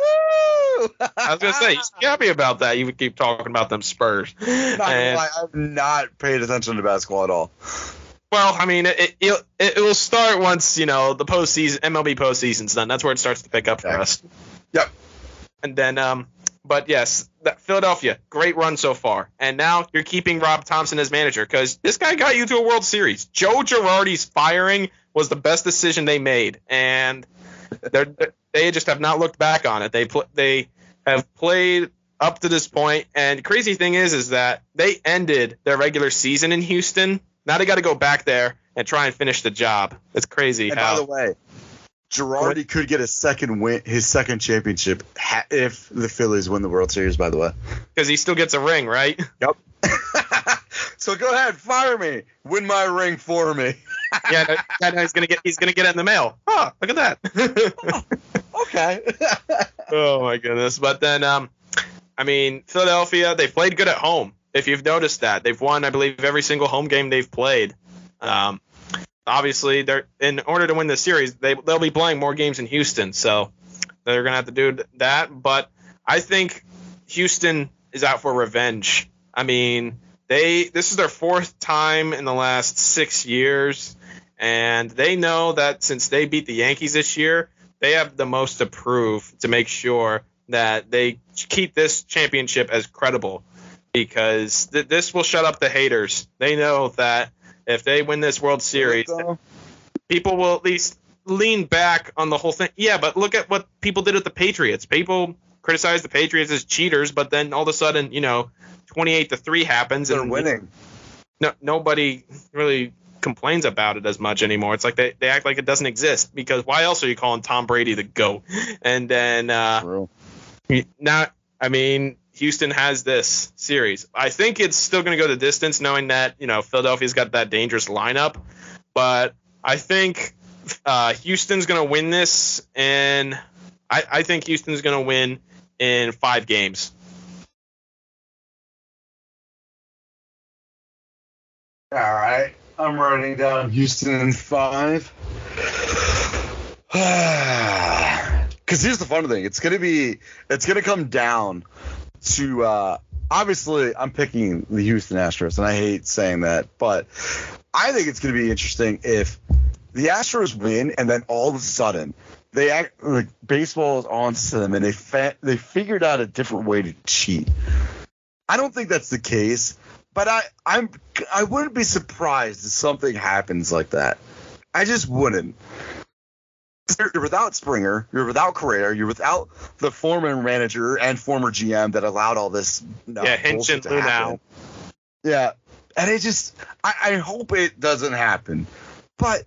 I was gonna say, you should be happy about that. You would keep talking about them Spurs. Not and, I've not paid attention to basketball at all. Well, I mean, it it, it will start once you know the postseason, M L B postseason's done. That's where it starts to pick up okay. for us. Yep. And then, um, but yes, that Philadelphia, great run so far. And now you're keeping Rob Thompson as manager because this guy got you to a World Series. Joe Girardi's firing was the best decision they made, and they're, they're, they just have not looked back on it. They pl- they have played up to this point, and the crazy thing is is that they ended their regular season in Houston. Now they got to go back there and try and finish the job. It's crazy. And how- by the way, Girardi could get a second win, his second championship, if the Phillies win the World Series, by the way. Because he still gets a ring, right? Yep. So go ahead, fire me. Win my ring for me. Yeah, that, that he's gonna get he's gonna get it in the mail. Huh, look at that. Oh, okay. Oh my goodness. But then um I mean, Philadelphia, they played good at home. If you've noticed that. They've won, I believe, every single home game they've played. Um obviously, they're in order to win this series, they, they'll be playing more games in Houston. So they're going to have to do that. But I think Houston is out for revenge. I mean, they this is their fourth time in the last six years. And they know that since they beat the Yankees this year, they have the most to prove to make sure that they keep this championship as credible, because th- this will shut up the haters. They know that if they win this World Series, people will at least lean back on the whole thing. Yeah, but look at what people did with the Patriots. People criticized the Patriots as cheaters, but then all of a sudden, you know, twenty-eight to three happens. They're and winning. No, nobody really complains about it as much anymore. It's like they, they act like it doesn't exist, because why else are you calling Tom Brady the GOAT? And then uh, now, I mean, Houston has this series. I think it's still going to go the distance, knowing that, you know, Philadelphia's got that dangerous lineup. But I think uh, Houston's going to win this, and I, I think Houston's going to win in five games. All right. I'm writing down Houston in five. Because here's the fun thing. It's going to be – it's going to come down to uh, – obviously, I'm picking the Houston Astros, and I hate saying that. But I think it's going to be interesting if the Astros win and then all of a sudden they act like baseball is on to them and they fa- they figured out a different way to cheat. I don't think that's the case. But I, I'm, I wouldn't be surprised if something happens like that. I just wouldn't. You're without Springer. You're without Correa. You're without the former manager and former G M that allowed all this no, yeah, bullshit to happen. Yeah, and it just – I hope it doesn't happen. But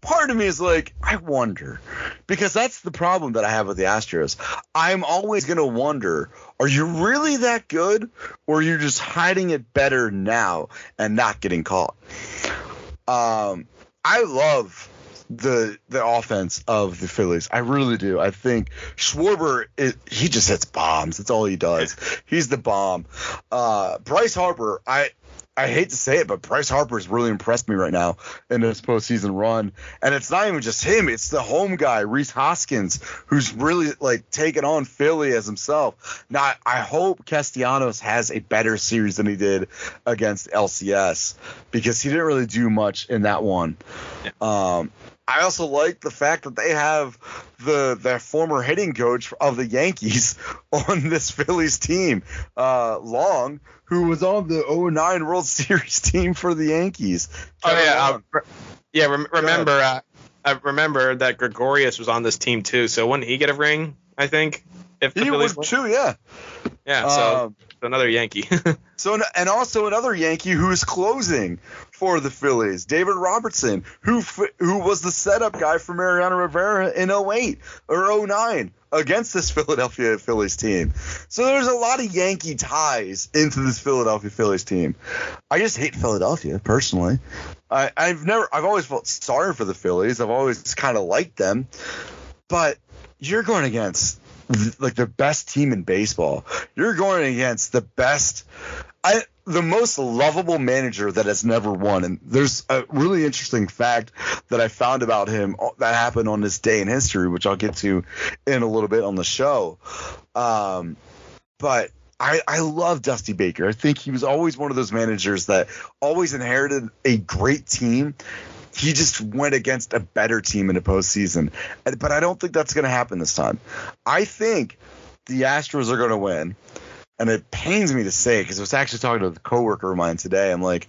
part of me is like, I wonder, because that's the problem that I have with the Astros. I'm always going to wonder – are you really that good, or you're just hiding it better now and not getting caught? Um, I love the the offense of the Phillies. I really do. I think Schwarber, is, he just hits bombs. That's all he does. He's the bomb. Uh, Bryce Harper, I I hate to say it, but Bryce Harper has really impressed me right now in this postseason run. And it's not even just him. It's the home guy, Reese Hoskins, who's really, like, taken on Philly as himself. Now, I hope Castellanos has a better series than he did against L C S, because he didn't really do much in that one. Yeah. Um, I also like the fact that they have the their former hitting coach of the Yankees on this Phillies team, uh, Long, who was on the oh nine World Series team for the Yankees. Kevin oh yeah, uh, yeah. Rem- remember, uh, I remember that Gregorius was on this team too. So wouldn't he get a ring? I think if the he Phillies would won? Too. Yeah. Yeah. So um, another Yankee. so and also another Yankee who is closing for the Phillies, David Robertson, who who was the setup guy for Mariano Rivera in oh eight or oh nine against this Philadelphia Phillies team. So there's a lot of Yankee ties into this Philadelphia Phillies team. I just hate Philadelphia personally. I, I've never I've always felt sorry for the Phillies. I've always kind of liked them, but you're going against like the best team in baseball. You're going against the best. I. The most lovable manager that has never won. And there's a really interesting fact that I found about him that happened on this day in history, which I'll get to in a little bit on the show. Um, but I, I love Dusty Baker. I think he was always one of those managers that always inherited a great team. He just went against a better team in the postseason. But I don't think that's going to happen this time. I think the Astros are going to win. And it pains me to say, because I was actually talking to a coworker of mine today. I'm like,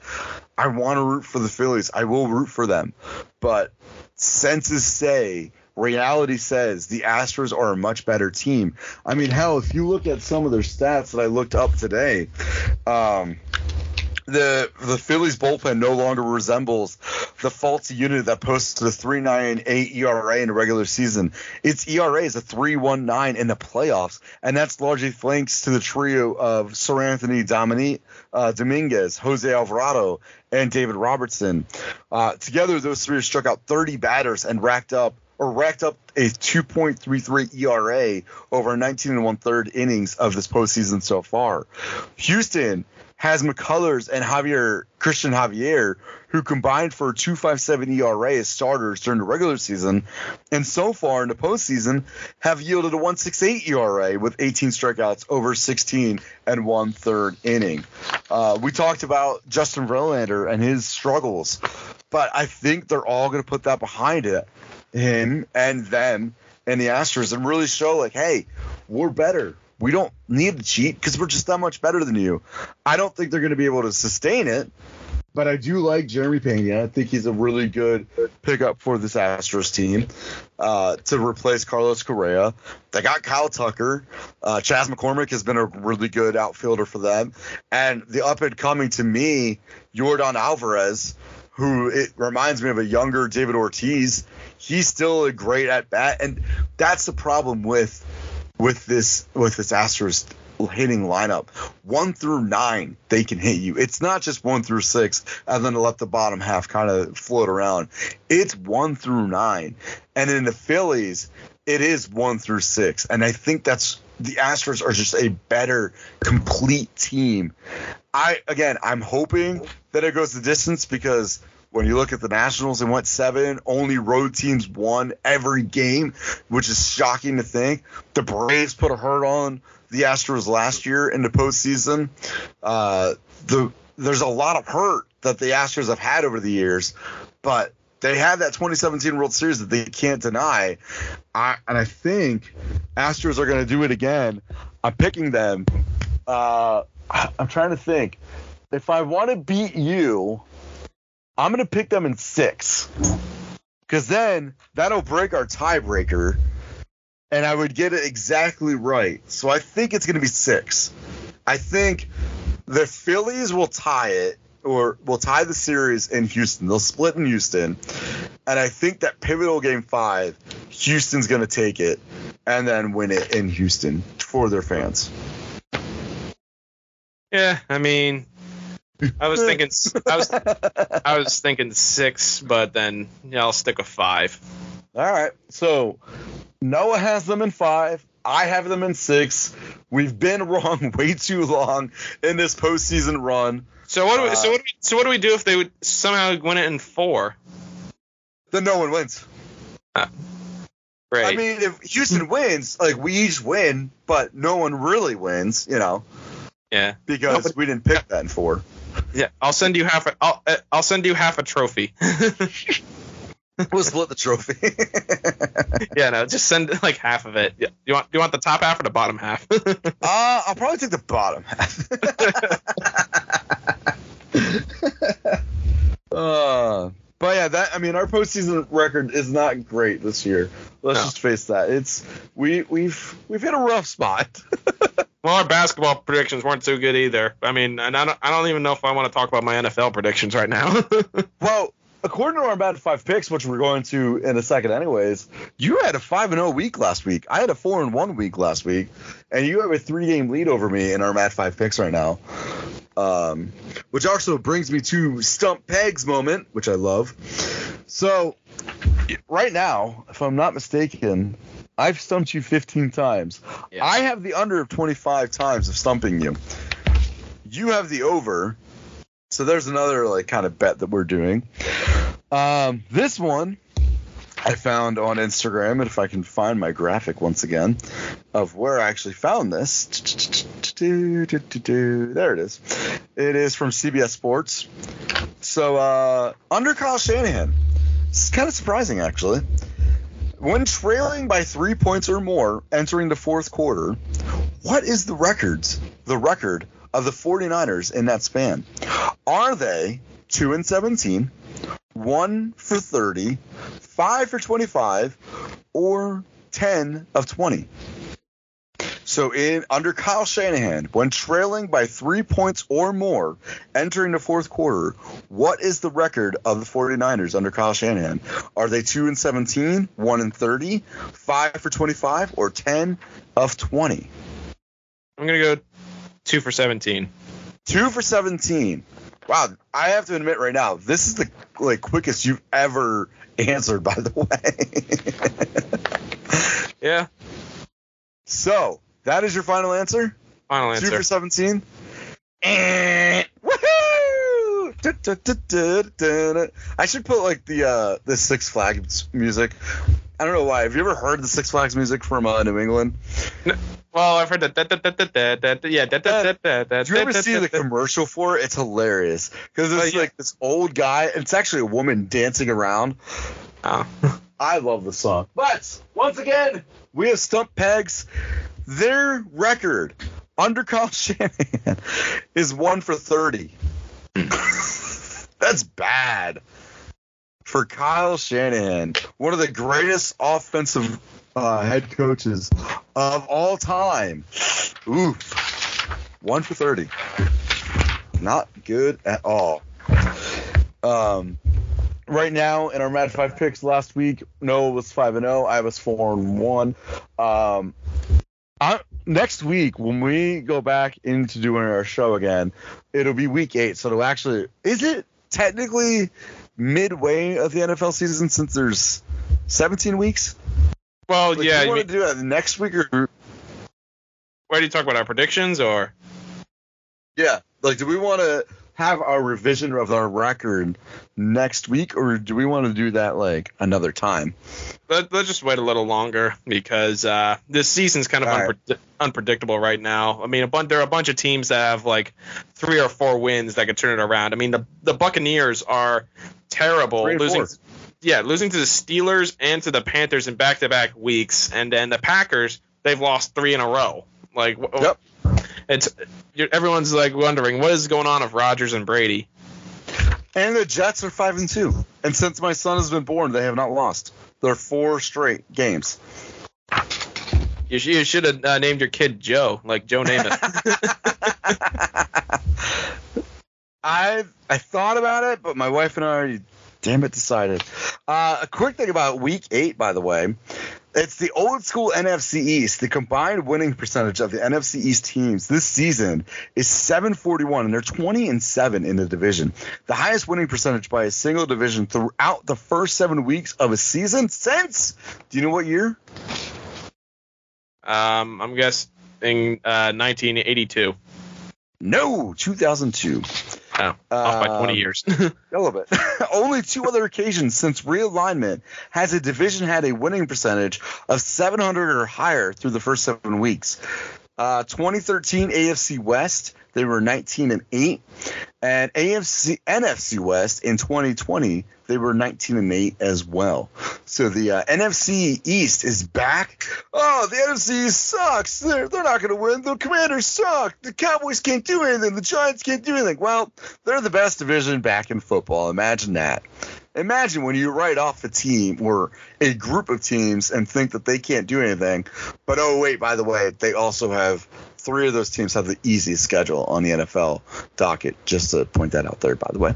I want to root for the Phillies. I will root for them. But senses say, reality says, the Astros are a much better team. I mean, hell, if you look at some of their stats that I looked up today, um, the the Phillies bullpen no longer resembles the faulty unit that posted a three point nine eight E R A in the regular season. Its E R A is a three point one nine in the playoffs, and that's largely thanks to the trio of Sir Anthony Dominique, uh, Dominguez, Jose Alvarado, and David Robertson. Uh, together, those three struck out thirty batters and racked up or racked up a two point three three E R A over nineteen and one-third innings of this postseason so far. Houston has McCullers and Javier Christian Javier, who combined for a two point five seven E R A as starters during the regular season, and so far in the postseason have yielded a one point six eight E R A with eighteen strikeouts over sixteen and one third inning. Uh, we talked about Justin Verlander and his struggles, but I think they're all going to put that behind it, him and them and the Astros, and really show like, hey, we're better. We don't need to cheat because we're just that much better than you. I don't think they're going to be able to sustain it, but I do like Jeremy Pena. I think he's a really good pickup for this Astros team uh, to replace Carlos Correa. They got Kyle Tucker. Uh, Chas McCormick has been a really good outfielder for them. And the up-and-coming, to me, Yordan Alvarez, who it reminds me of a younger David Ortiz. He's still a great at-bat, and that's the problem with – With this with this Astros hitting lineup, one through nine, they can hit you. It's not just one through six and then let the bottom half kind of float around. It's one through nine. And in the Phillies, it is one through six. And I think that's the Astros are just a better, complete team. I again, I'm hoping that it goes the distance because – when you look at the Nationals and went seven, only road teams won every game, which is shocking to think. The Braves put a hurt on the Astros last year in the postseason. Uh, the, there's a lot of hurt that the Astros have had over the years, but they had that twenty seventeen World Series that they can't deny. I, and I think Astros are going to do it again. I'm picking them. Uh, I'm trying to think. If I want to beat you, I'm going to pick them in six because then that'll break our tiebreaker, and I would get it exactly right. So I think it's going to be six. I think the Phillies will tie it, or will tie the series in Houston. They'll split in Houston, and I think that pivotal game five, Houston's going to take it and then win it in Houston for their fans. Yeah, I mean – I was thinking, I was, I was thinking six, but then yeah, I'll stick with five. All right. So Noah has them in five. I have them in six. We've been wrong way too long in this postseason run. So what? Do we, uh, so what? Do we, so what do we do if they would somehow win it in four? Then no one wins. Uh, great. I mean, if Houston wins, like we each win, but no one really wins, you know. Yeah. Because no, but, we didn't pick that in four. Yeah, I'll send you half a. I'll, I'll send you half a trophy. We'll split the trophy. Yeah, no, just send like half of it. Yeah. You want you want the top half or the bottom half? uh, I'll probably take the bottom half. uh, but yeah, that I mean, our postseason record is not great this year. Let's no. just face that. It's we we've we've hit a rough spot. Well, our basketball predictions weren't too good either. I mean, and I don't, I don't even know if I want to talk about my N F L predictions right now. Well, according to our Bad Five picks, which we're going to in a second anyways, you had a five and oh week last week. I had a four and one week last week, and you have a three-game lead over me in our Bad Five picks right now, um, which also brings me to Stump Pegs moment, which I love. So right now, if I'm not mistaken – I've stumped you fifteen times. Yeah. I have the under of twenty-five times of stumping you. You have the over. So there's another like kind of bet that we're doing. Um, this one I found on Instagram, and if I can find my graphic once again of where I actually found this. There it is. It is from C B S Sports. So uh, under Kyle Shanahan. It's kind of surprising, actually. When trailing by three points or more entering the fourth quarter, what is the records, the record of the 49ers in that span? Are they two and seventeen, one for thirty, five for twenty-five, or ten of twenty? So in under Kyle Shanahan, when trailing by three points or more entering the fourth quarter, what is the record of the 49ers under Kyle Shanahan? Are they two and seventeen, one and thirty, five for twenty-five, or ten of twenty? I'm going to go two for seventeen. two for seventeen. Wow, I have to admit right now, this is the like quickest you've ever answered, by the way. Yeah. So, that is your final answer? Final answer. two for seventeen. And woohoo! I should put like the uh, the Six Flags music. I don't know why. Have you ever heard the Six Flags music from uh, New England? No. Well, I've heard that. that, that, that, that, that, that yeah. That, that, that, that, Do you ever that, see that, the that, commercial for it? It's hilarious because it's oh, yeah. like this old guy. It's actually a woman dancing around. Oh. I love the song. But once again, we have Stump Pegs. Their record under Kyle Shanahan is one for thirty. That's bad for Kyle Shanahan, one of the greatest offensive uh, head coaches of all time. Oof, one for thirty. Not good at all. Um. Right now, in our Mad Five picks last week, Noah was five and zero. I was four and one. Um, I, next week, when we go back into doing our show again, it'll be week eight. So it'll actually, is it technically midway of the N F L season since there's seventeen weeks? Well, like, yeah. Do you want to do that next week or? Why do you talk about our predictions or? Yeah, like, do we want to have our revision of our record next week, or do we want to do that like another time? Let, let's just wait a little longer because uh, this season's kind of unpre- right. unpredictable right now. I mean, a bunch, there are a bunch of teams that have like three or four wins that could turn it around. I mean, the the Buccaneers are terrible, losing, yeah, losing to the Steelers and to the Panthers in back-to-back weeks, and then the Packers, they've lost three in a row. Like, yep. It's everyone's like wondering what is going on with Rodgers and Brady. And the Jets are five and two, and since my son has been born, they have not lost. They're four straight games. You, you should have uh, named your kid Joe, like Joe Namath. I I thought about it, but my wife and I already, damn it, decided. Uh, a quick thing about Week Eight, by the way. It's the old school N F C East. The combined winning percentage of the N F C East teams this season is seven forty-one, and they're twenty and seven in the division. The highest winning percentage by a single division throughout the first seven weeks of a season since, do you know what year? Um, I'm guessing uh, nineteen eighty-two. No, two thousand two. Oh, off by twenty um, years. A little bit. Only two other occasions since realignment has a division had a winning percentage of seven hundred or higher through the first seven weeks. Uh, twenty thirteen A F C West, they were nineteen and eight, and A F C N F C West in twenty twenty, they were nineteen and eight as well. So the uh, N F C East is back. Oh, the N F C East sucks. They're, they're not going to win. The Commanders suck. The Cowboys can't do anything. The Giants can't do anything. Well, they're the best division back in football. Imagine that. Imagine when you write off a team or a group of teams and think that they can't do anything. But, oh, wait, by the way, they also have three of those teams have the easiest schedule on the N F L docket, just to point that out there, by the way.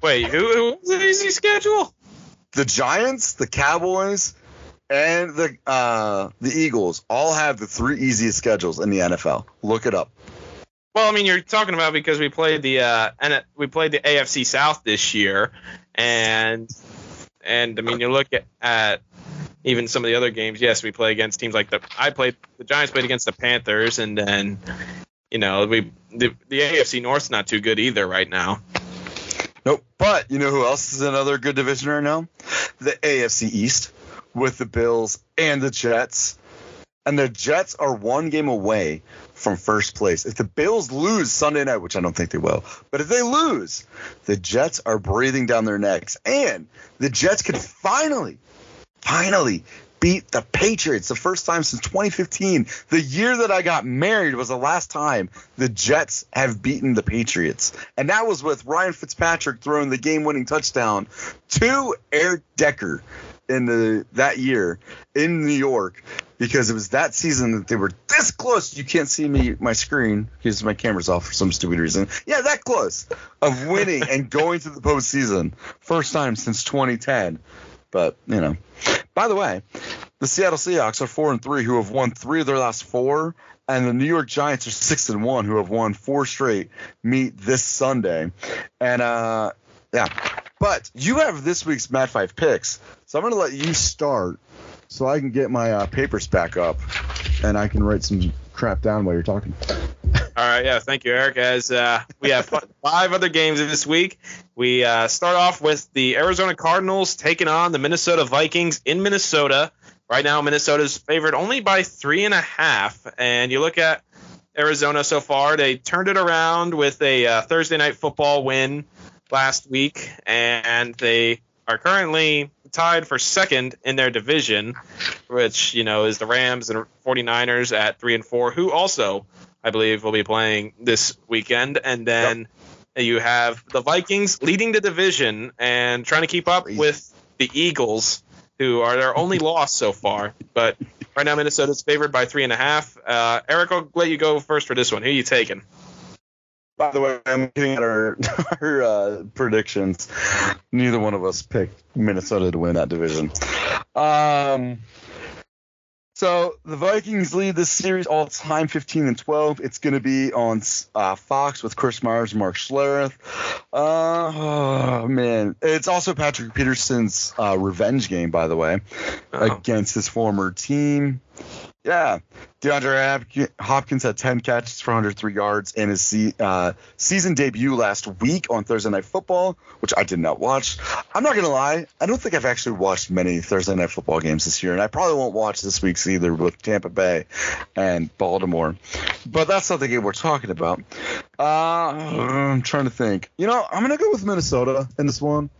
Wait, who has an easy schedule? The Giants, the Cowboys, and the uh, the Eagles all have the three easiest schedules in the N F L. Look it up. Well, I mean, you're talking about because we played the uh, and we played the A F C South this year, and and I mean, you look at, at even some of the other games. Yes, we play against teams like the I played the Giants played against the Panthers, and then you know we the, the A F C North's not too good either right now. Nope, but you know who else is another good division right now? The A F C East with the Bills and the Jets, and the Jets are one game away from first place. If the Bills lose Sunday night, which I don't think they will, but if they lose, the Jets are breathing down their necks, and the Jets could finally, finally beat the Patriots. The first time since twenty fifteen, the year that I got married, was the last time the Jets have beaten the Patriots, and that was with Ryan Fitzpatrick throwing the game-winning touchdown to Eric Decker in the that year in New York. Because it was that season that they were this close. You can't see me my screen because my camera's off for some stupid reason. Yeah, that close of winning and going to the postseason. First time since twenty ten. But, you know. By the way, the Seattle Seahawks are four and three, who have won three of their last four. And the New York Giants are six and one, who have won four straight meet this Sunday. And, uh, yeah. But you have this week's Mad Five picks. So I'm going to let you start, so I can get my uh, papers back up, and I can write some crap down while you're talking. All right. Yeah. Thank you, Eric. As uh, we have five other games this week, we uh, start off with the Arizona Cardinals taking on the Minnesota Vikings in Minnesota. Right now, Minnesota's favored only by three and a half. And you look at Arizona so far, they turned it around with a uh, Thursday night football win last week, and they are currently tied for second in their division, which, you know, is the Rams and 49ers at three and four, who also, I believe, will be playing this weekend. And then yep. you have the Vikings leading the division and trying to keep up Crazy. with the Eagles, who are their only loss so far. But right now, Minnesota's favored by three and a half. Uh, Eric, I'll let you go first for this one. Who are you taking? By the way, I'm looking at our, our uh, predictions. Neither one of us picked Minnesota to win that division. Um, so the Vikings lead this series all time, fifteen and twelve. It's going to be on uh, Fox with Chris Myers and Mark Schlereth. Uh, oh, man. It's also Patrick Peterson's uh, revenge game, by the way, oh. against his former team. Yeah, DeAndre Hopkins had ten catches for one hundred three yards in his uh, season debut last week on Thursday Night Football, which I did not watch. I'm not going to lie. I don't think I've actually watched many Thursday Night Football games this year, and I probably won't watch this week's either with Tampa Bay and Baltimore. But that's not the game we're talking about. Uh, I'm trying to think. You know, I'm going to go with Minnesota in this one.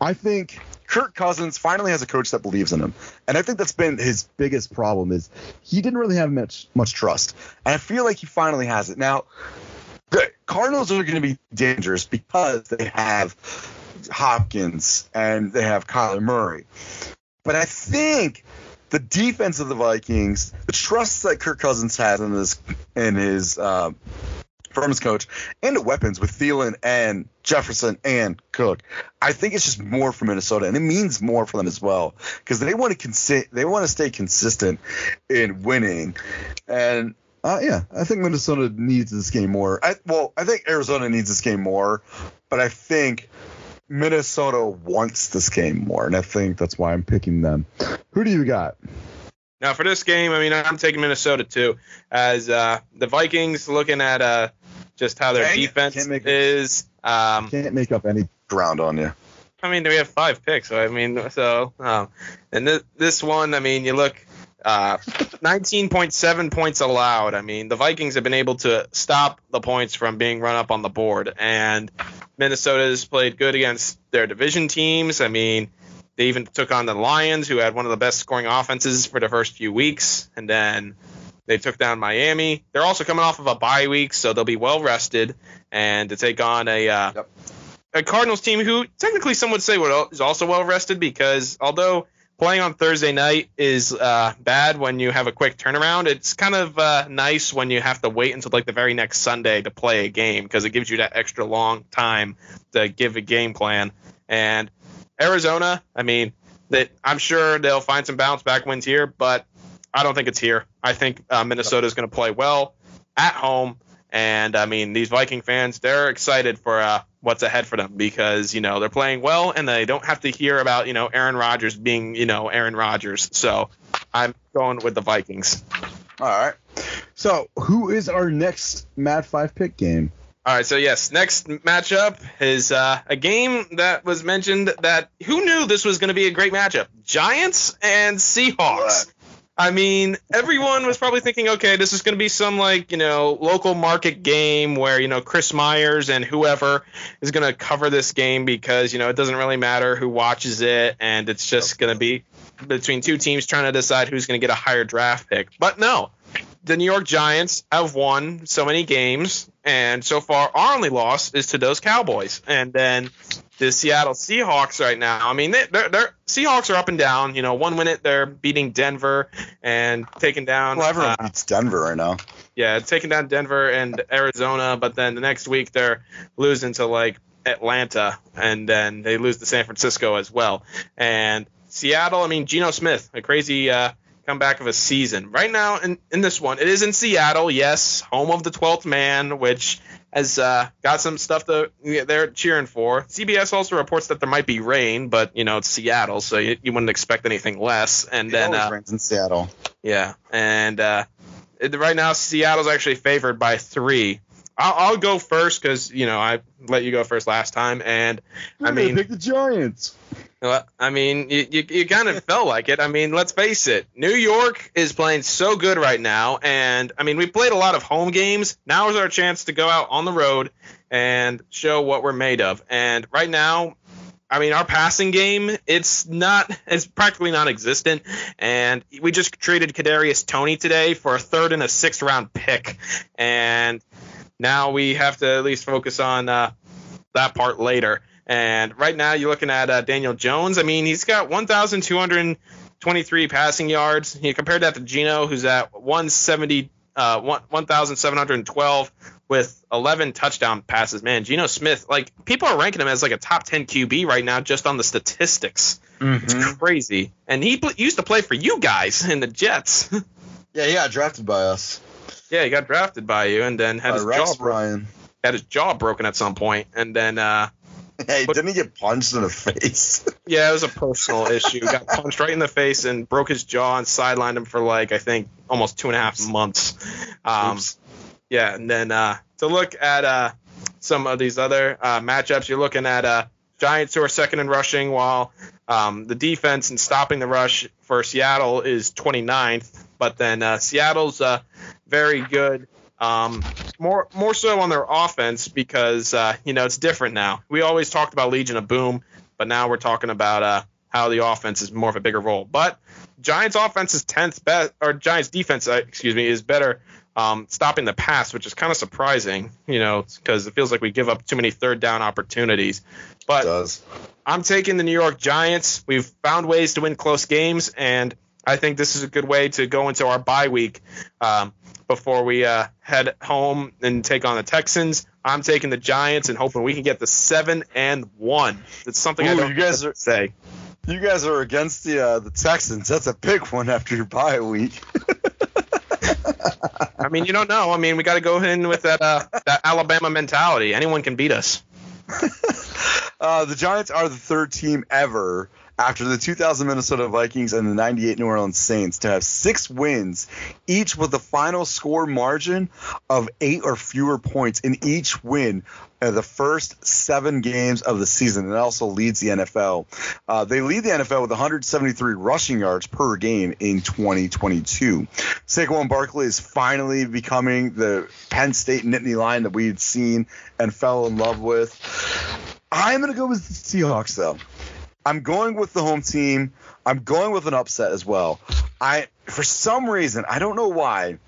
I think Kirk Cousins finally has a coach that believes in him, and I think that's been his biggest problem is he didn't really have much much trust, and I feel like he finally has it. Now, the Cardinals are going to be dangerous because they have Hopkins and they have Kyler Murray, but I think the defense of the Vikings, the trust that Kirk Cousins has in his in his uh, from his coach and the weapons with Thielen and Jefferson and Cook, I think it's just more for Minnesota, and it means more for them as well because they want to consi- they want to stay consistent in winning. And uh, yeah, I think Minnesota needs this game more. I, well, I think Arizona needs this game more, but I think Minnesota wants this game more, and I think that's why I'm picking them. Who do you got? Now, for this game, I mean, I'm taking Minnesota, too, as uh, the Vikings looking at uh, just how their Dang defense can't make, is. Um, can't make up any ground on you. I mean, we have five picks. So I mean, so um, and th- this one, I mean, you look uh, nineteen point seven points allowed. I mean, the Vikings have been able to stop the points from being run up on the board. And Minnesota has played good against their division teams. I mean, they even took on the Lions, who had one of the best scoring offenses for the first few weeks, and then they took down Miami. They're also coming off of a bye week, so they'll be well-rested, and to take on a uh, yep. a Cardinals team who technically some would say is also well-rested because although playing on Thursday night is uh, bad when you have a quick turnaround, it's kind of uh, nice when you have to wait until like the very next Sunday to play a game because it gives you that extra long time to give a game plan. And Arizona, I mean, that I'm sure they'll find some bounce back wins here, but I don't think it's here. I think uh, Minnesota is going to play well at home, and I mean, these Viking fans, they're excited for uh, what's ahead for them because, you know, they're playing well and they don't have to hear about, you know, Aaron Rodgers being, you know, Aaron Rodgers. So I'm going with the Vikings. All right. So who is our next Mad Five pick game? All right, so yes, next matchup is uh, a game that was mentioned that who knew this was going to be a great matchup? Giants and Seahawks. I mean, everyone was probably thinking, okay, this is going to be some like, you know, local market game where, you know, Chris Myers and whoever is going to cover this game because, you know, it doesn't really matter who watches it and it's just going to be between two teams trying to decide who's going to get a higher draft pick. But no. The New York Giants have won so many games, and so far our only loss is to those Cowboys. And then the Seattle Seahawks right now, I mean, they, they're, they're Seahawks are up and down. You know, one minute they're beating Denver and taking down. Well, everyone uh, beats Denver right now. Yeah, taking down Denver and Arizona, but then the next week they're losing to, like, Atlanta, and then they lose to San Francisco as well. And Seattle, I mean, Geno Smith, a crazy uh, – comeback of a season. Right now in, in this one, it is in Seattle, yes, home of the twelfth man, which has uh, got some stuff to, they're cheering for. C B S also reports that there might be rain, but, you know, it's Seattle, so you, you wouldn't expect anything less. And it then, always uh, rains in Seattle. Yeah, and uh, right now Seattle's actually favored by three. I'll, I'll go first because, you know, I let you go first last time. And I mean, pick the Giants. Well, I mean, you, you, you kind of felt like it. I mean, let's face it. New York is playing so good right now. And, I mean, we played a lot of home games. Now is our chance to go out on the road and show what we're made of. And right now, I mean, our passing game, it's not it's practically non-existent. And we just traded Kadarius Toney today for a third and a sixth-round pick. And now we have to at least focus on uh, that part later. And right now you're looking at uh, Daniel Jones. I mean, he's got one thousand two hundred twenty-three passing yards. You compare that to Geno, who's at one seventy, uh, one thousand seven hundred twelve with eleven touchdown passes. Man, Geno Smith, like, people are ranking him as like a top ten Q B right now just on the statistics. Mm-hmm. It's crazy. And he pl- used to play for you guys in the Jets. Yeah, he got drafted by us. Yeah, he got drafted by you and then had, uh, his, jaw bro- had his jaw broken at some point. And then... Uh, Hey, didn't he get punched in the face? Yeah, it was a personal issue. Got punched right in the face and broke his jaw and sidelined him for, like, I think almost two and a half months. Um, yeah, and then uh, to look at uh, some of these other uh, matchups, you're looking at uh, Giants who are second in rushing, while um, the defense in stopping the rush for Seattle is twenty-ninth. But then uh, Seattle's uh, very good. Um, more more so on their offense because, uh, you know, it's different now. We always talked about Legion of Boom, but now we're talking about uh, how the offense is more of a bigger role. But Giants offense is tenth best, or Giants defense, uh, excuse me, is better um, stopping the pass, which is kind of surprising, you know, because it feels like we give up too many third down opportunities. But it does. I'm taking the New York Giants. We've found ways to win close games, and I think this is a good way to go into our bye week. Um, Before we uh, head home and take on the Texans, I'm taking the Giants and hoping we can get the seven and one. That's something Ooh, I don't you guys are, say. You guys are against the uh, the Texans. That's a big one after your bye week. I mean, you don't know. I mean, we got to go in with that uh, that Alabama mentality. Anyone can beat us. uh, the Giants are the third team ever, after the two thousand Minnesota Vikings and the ninety-eight New Orleans Saints, to have six wins, each with a final score margin of eight or fewer points in each win of the first seven games of the season. And also leads the N F L. Uh, they lead the N F L with one hundred seventy-three rushing yards per game in twenty twenty-two. Saquon Barkley is finally becoming the Penn State Nittany Lion that we had seen and fell in love with. I'm going to go with the Seahawks, though. I'm going with the home team. I'm going with an upset as well. I, for some reason, I don't know why,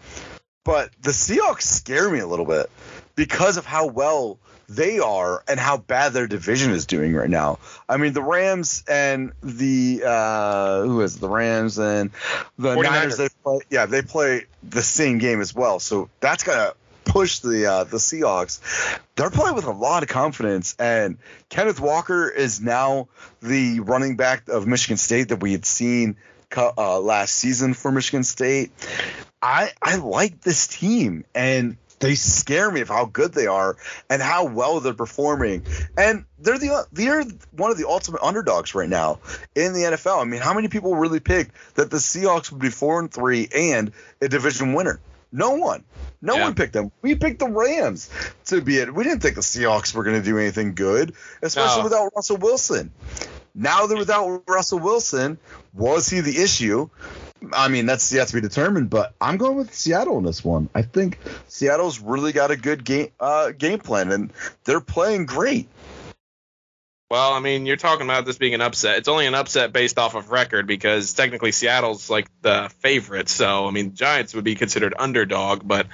but the Seahawks scare me a little bit because of how well they are and how bad their division is doing right now. I mean, the Rams and the uh, who is it? the Rams and the 49ers. Niners? They play, yeah, they play the same game as well, so that's gonna push the uh, the Seahawks. They're playing with a lot of confidence, and Kenneth Walker is now the running back of Michigan State that we had seen uh, last season for Michigan State. I I like this team, and they scare me of how good they are and how well they're performing. And they're the they're one of the ultimate underdogs right now in the N F L. I mean, how many people really picked that the Seahawks would be four and three and a division winner? No one. No yeah. one picked them. We picked the Rams to be it. We didn't think the Seahawks were going to do anything good, especially no. without Russell Wilson. Now that without Russell Wilson, was he the issue? I mean, that's yet to be determined, but I'm going with Seattle in this one. I think Seattle's really got a good game uh, game plan, and they're playing great. Well, I mean, you're talking about this being an upset. It's only an upset based off of record because technically Seattle's like the favorite. So, I mean, Giants would be considered underdog, but,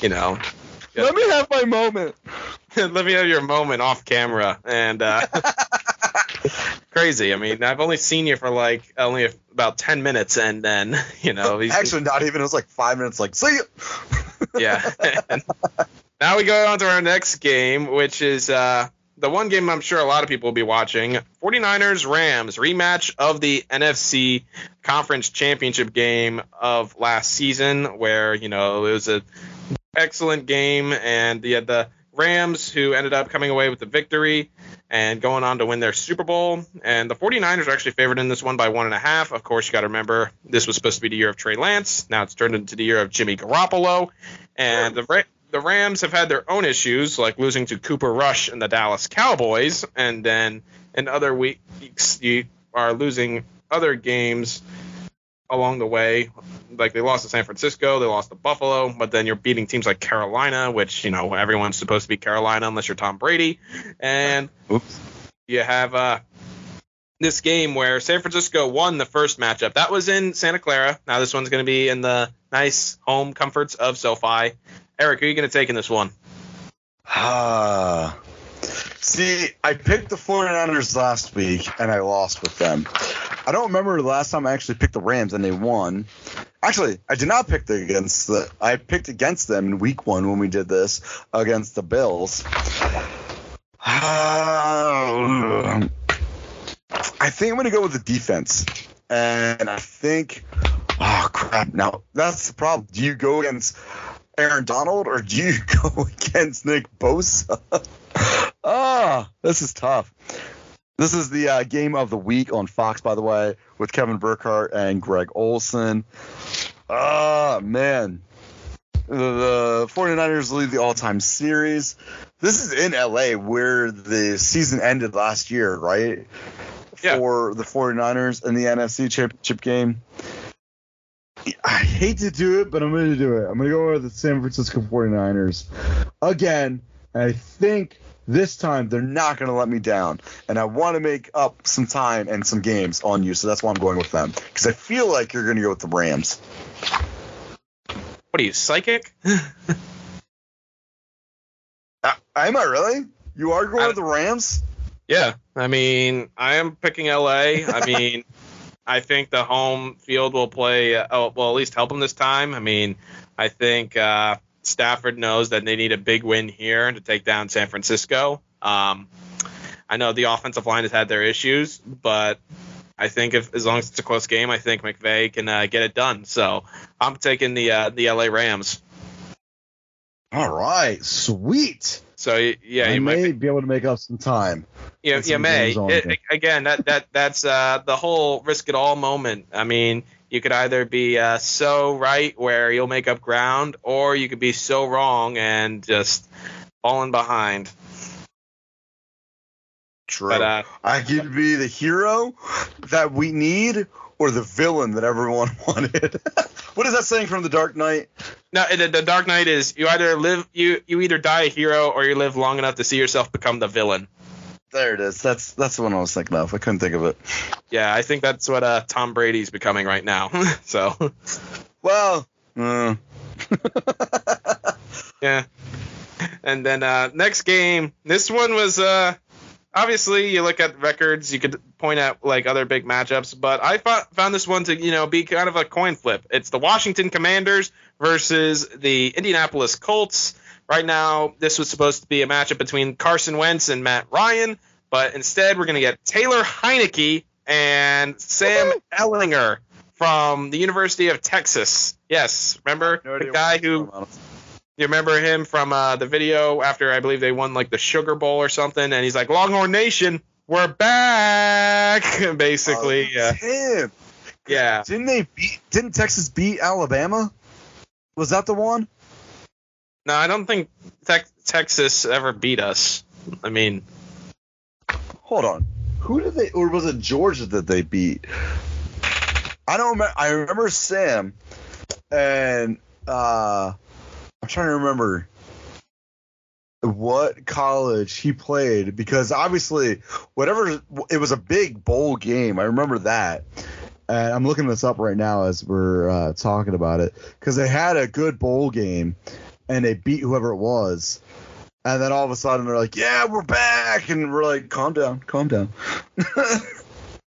you know. Yeah. Let me have my moment. Let me have your moment off camera. And uh, crazy. I mean, I've only seen you for like only about ten minutes and then, you know. Actually, not even. It was like five minutes like, see you. Yeah. And now we go on to our next game, which is uh, – the one game I'm sure a lot of people will be watching, forty-niners Rams, rematch of the N F C Conference Championship game of last season where, you know, it was an excellent game. And you had the Rams who ended up coming away with the victory. and going on to win their Super Bowl. And the 49ers are actually favored in this one by one and a half. Of course, you got to remember this was supposed to be the year of Trey Lance. Now it's turned into the year of Jimmy Garoppolo. And the Ra- the Rams have had their own issues, like losing to Cooper Rush and the Dallas Cowboys. And then in other weeks, you are losing other games along the way. Like they lost to San Francisco, they lost to Buffalo, but then you're beating teams like Carolina, which, you know, everyone's supposed to be Carolina unless you're Tom Brady. And oops, you have uh, this game where San Francisco won the first matchup. That was in Santa Clara. Now this one's going to be in the nice home comforts of SoFi. Eric, who are you going to take in this one? Ah, see, I picked the 49ers last week, and I lost with them. I don't remember the last time I actually picked the Rams and they won. Actually, I did not pick the against the. I picked against them in week one when we did this against the Bills. Uh, I think I'm going to go with the defense. And I think, oh, crap. Now, that's the problem. Do you go against Aaron Donald or do you go against Nick Bosa? Ah, this is tough. This is the uh, game of the week on Fox, by the way, with Kevin Burkhardt and Greg Olson. Ah, man. The, the 49ers lead the all-time series. This is in L A where the season ended last year, right? Yeah. For the 49ers in the N F C Championship game. I hate to do it, but I'm going to do it. I'm going to go with the San Francisco 49ers. Again, I think this time, they're not going to let me down, and I want to make up some time and some games on you, so that's why I'm going with them, because I feel like you're going to go with the Rams. What are you, psychic? uh, am I really? You are going I, with the Rams? Yeah. I mean, I am picking L A. I mean, I think the home field will play uh, – oh, well, at least help them this time. I mean, I think uh, – Stafford knows that they need a big win here to take down San Francisco. Um, I know the offensive line has had their issues, but I think if as long as it's a close game, I think McVay can uh, get it done. So I'm taking the uh, the L A Rams. All right, sweet. So yeah, you I might may be, be able to make up some time. Yeah, you may. It, again, that that that's uh, the whole risk it all moment. I mean, you could either be uh, so right where you'll make up ground, or you could be so wrong and just falling behind. True. But, uh, I could be the hero that we need, or the villain that everyone wanted. What is that saying from The Dark Knight? No, it, The Dark Knight is you either live you you either die a hero or you live long enough to see yourself become the villain. There it is. That's that's the one I was thinking of. I couldn't think of it. Yeah, I think that's what uh, Tom Brady's becoming right now. So, well, uh. Yeah. And then uh, next game. This one was uh, obviously you look at records. You could point at like other big matchups, but I fo- found this one to you know be kind of a coin flip. It's the Washington Commanders versus the Indianapolis Colts. Right now, this was supposed to be a matchup between Carson Wentz and Matt Ryan, but instead we're going to get Taylor Heinicke and Sam Woo-hoo! Ehlinger from the University of Texas. Yes, remember no the guy who – you remember him from uh, the video after I believe they won like the Sugar Bowl or something, and he's like, Longhorn Nation, we're back, basically. Oh, uh, him. Yeah. Didn't they beat – didn't Texas beat Alabama? Was that the one? No, I don't think te- Texas ever beat us. I mean, hold on, who did they? Or was it Georgia that they beat? I don't remember. I remember Sam, and uh, I'm trying to remember what college he played because obviously, whatever it was a big bowl game. I remember that. And I'm looking this up right now as we're uh, talking about it because they had a good bowl game. And they beat whoever it was. And then all of a sudden they're like, yeah, we're back. And we're like, calm down, calm down.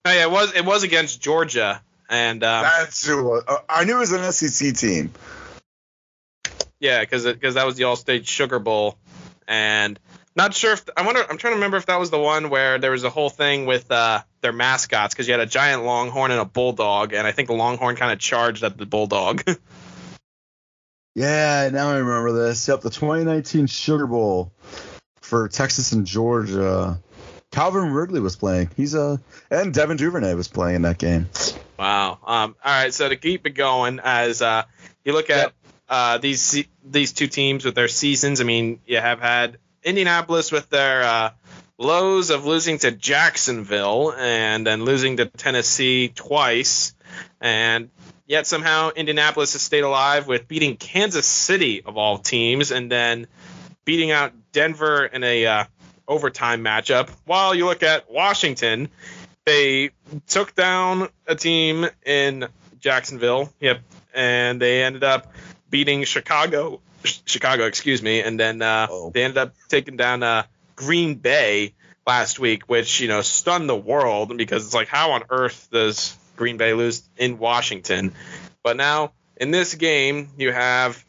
Hey, it was it was against Georgia. And um, that's who it was. I knew it was an S E C team. Yeah, because because that was the All-State Sugar Bowl. And not sure if – I wonder. I'm trying to remember if that was the one where there was a whole thing with uh, their mascots because you had a giant longhorn and a bulldog. And I think the longhorn kind of charged at the bulldog. Yeah, now I remember this. Yep, the twenty nineteen Sugar Bowl for Texas and Georgia. Calvin Ridley was playing. He's a and Devin Duvernay was playing in that game. Wow. Um. All right. So to keep it going, as uh, you look at yep. uh these these two teams with their seasons. I mean, you have had Indianapolis with their uh, lows of losing to Jacksonville and then losing to Tennessee twice, and yet somehow Indianapolis has stayed alive with beating Kansas City of all teams and then beating out Denver in a uh, overtime matchup. While you look at Washington, they took down a team in Jacksonville, yep, and they ended up beating Chicago, Chicago, excuse me, and then uh, oh. they ended up taking down uh, Green Bay last week, which, you know, stunned the world because it's like, how on earth does Green Bay lose in Washington? But now in this game, you have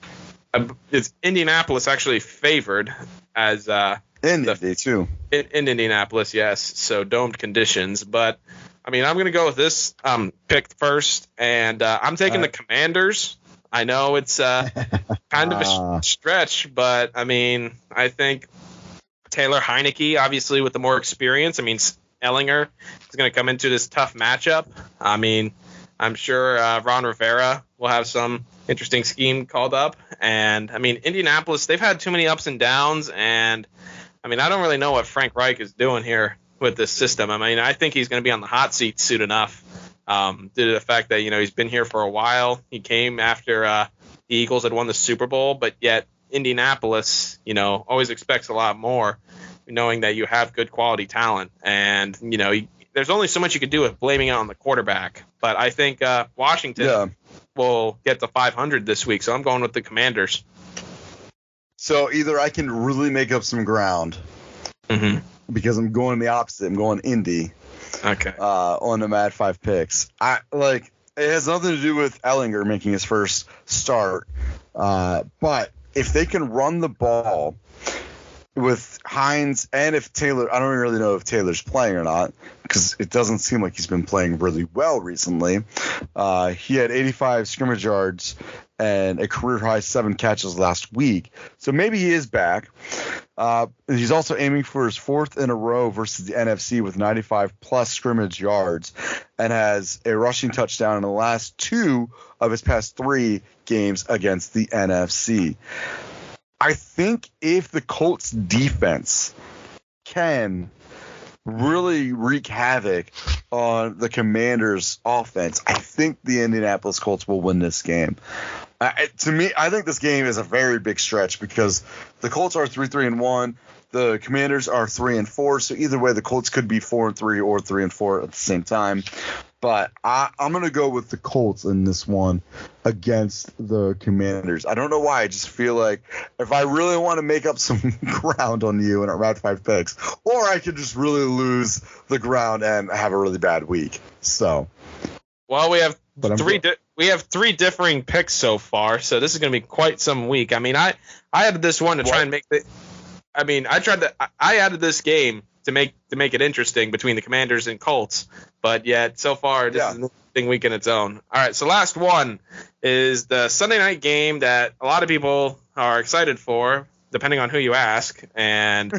a, it's Indianapolis actually favored as uh, in the, Indy too. In, in Indianapolis, yes. So domed conditions, but I mean, I'm going to go with this um, pick first, and uh, I'm taking right. the Commanders. I know it's uh, kind of a stretch, but I mean, I think Taylor Heineke, obviously with the more experience. I mean, Ellinger is going to come into this tough matchup. I mean, I'm sure uh, Ron Rivera will have some interesting scheme called up. And, I mean, Indianapolis, they've had too many ups and downs. And, I mean, I don't really know what Frank Reich is doing here with this system. I mean, I think he's going to be on the hot seat soon enough um, due to the fact that, you know, he's been here for a while. He came after uh, the Eagles had won the Super Bowl, but yet Indianapolis, you know, always expects a lot more, knowing that you have good quality talent. And, you know, you, there's only so much you could do with blaming it on the quarterback. But I think uh, Washington yeah. will get to five hundred this week, so I'm going with the Commanders. So either I can really make up some ground mm-hmm. because I'm going the opposite. I'm going Indy okay. uh, on the Mad five picks. I like it has nothing to do with Ellinger making his first start, uh, but if they can run the ball with Hines, and if Taylor, I don't really know if Taylor's playing or not, because it doesn't seem like he's been playing really well recently. Uh, he had eighty-five scrimmage yards and a career-high seven catches last week, so maybe he is back. Uh, he's also aiming for his fourth in a row versus the N F C with ninety-five plus scrimmage yards and has a rushing touchdown in the last two of his past three games against the N F C. I think if the Colts defense can really wreak havoc on the Commanders offense, I think the Indianapolis Colts will win this game. Uh, to me, I think this game is a very big stretch because the Colts are three, three and one. The Commanders are three and four. So either way, the Colts could be four and three or three and four at the same time. But I, I'm going to go with the Colts in this one against the Commanders. I don't know why. I just feel like if I really want to make up some ground on you in our round five picks, or I could just really lose the ground and have a really bad week. So, well, we have three di- we have three differing picks so far, so this is going to be quite some week. I mean, I, I added this one to what? try and make the – I mean, I tried to – I added this game to make to make it interesting between the Commanders and Colts. But yet, so far, this yeah. is an interesting week in its own. All right, so last one is the Sunday night game that a lot of people are excited for, depending on who you ask. And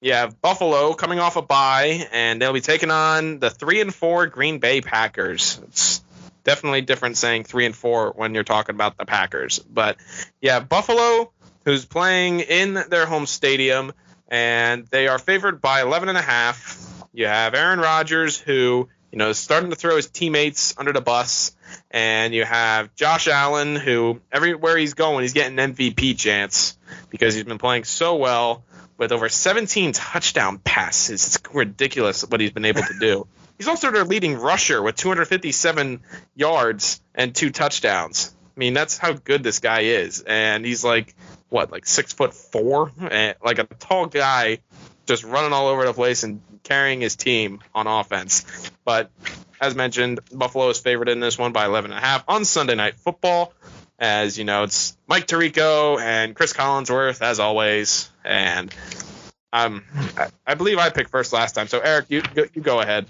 you have Buffalo coming off a bye, and they'll be taking on the three and four Green Bay Packers. It's definitely different saying three and four when you're talking about the Packers. But yeah, Buffalo, who's playing in their home stadium, and they are favored by eleven and a half. You have Aaron Rodgers, who, you know, is starting to throw his teammates under the bus. And you have Josh Allen, who everywhere he's going, he's getting an M V P chance because he's been playing so well with over seventeen touchdown passes. It's ridiculous what he's been able to do. He's also their leading rusher with two hundred fifty-seven yards and two touchdowns. I mean, that's how good this guy is. And he's like, what, like six foot four? And like a tall guy just running all over the place and carrying his team on offense. But as mentioned, Buffalo is favored in this one by eleven and a half on Sunday Night Football. As you know, it's Mike Tirico and Chris Collinsworth as always. And um, I, I believe I picked first last time. So Eric, you go, you go ahead.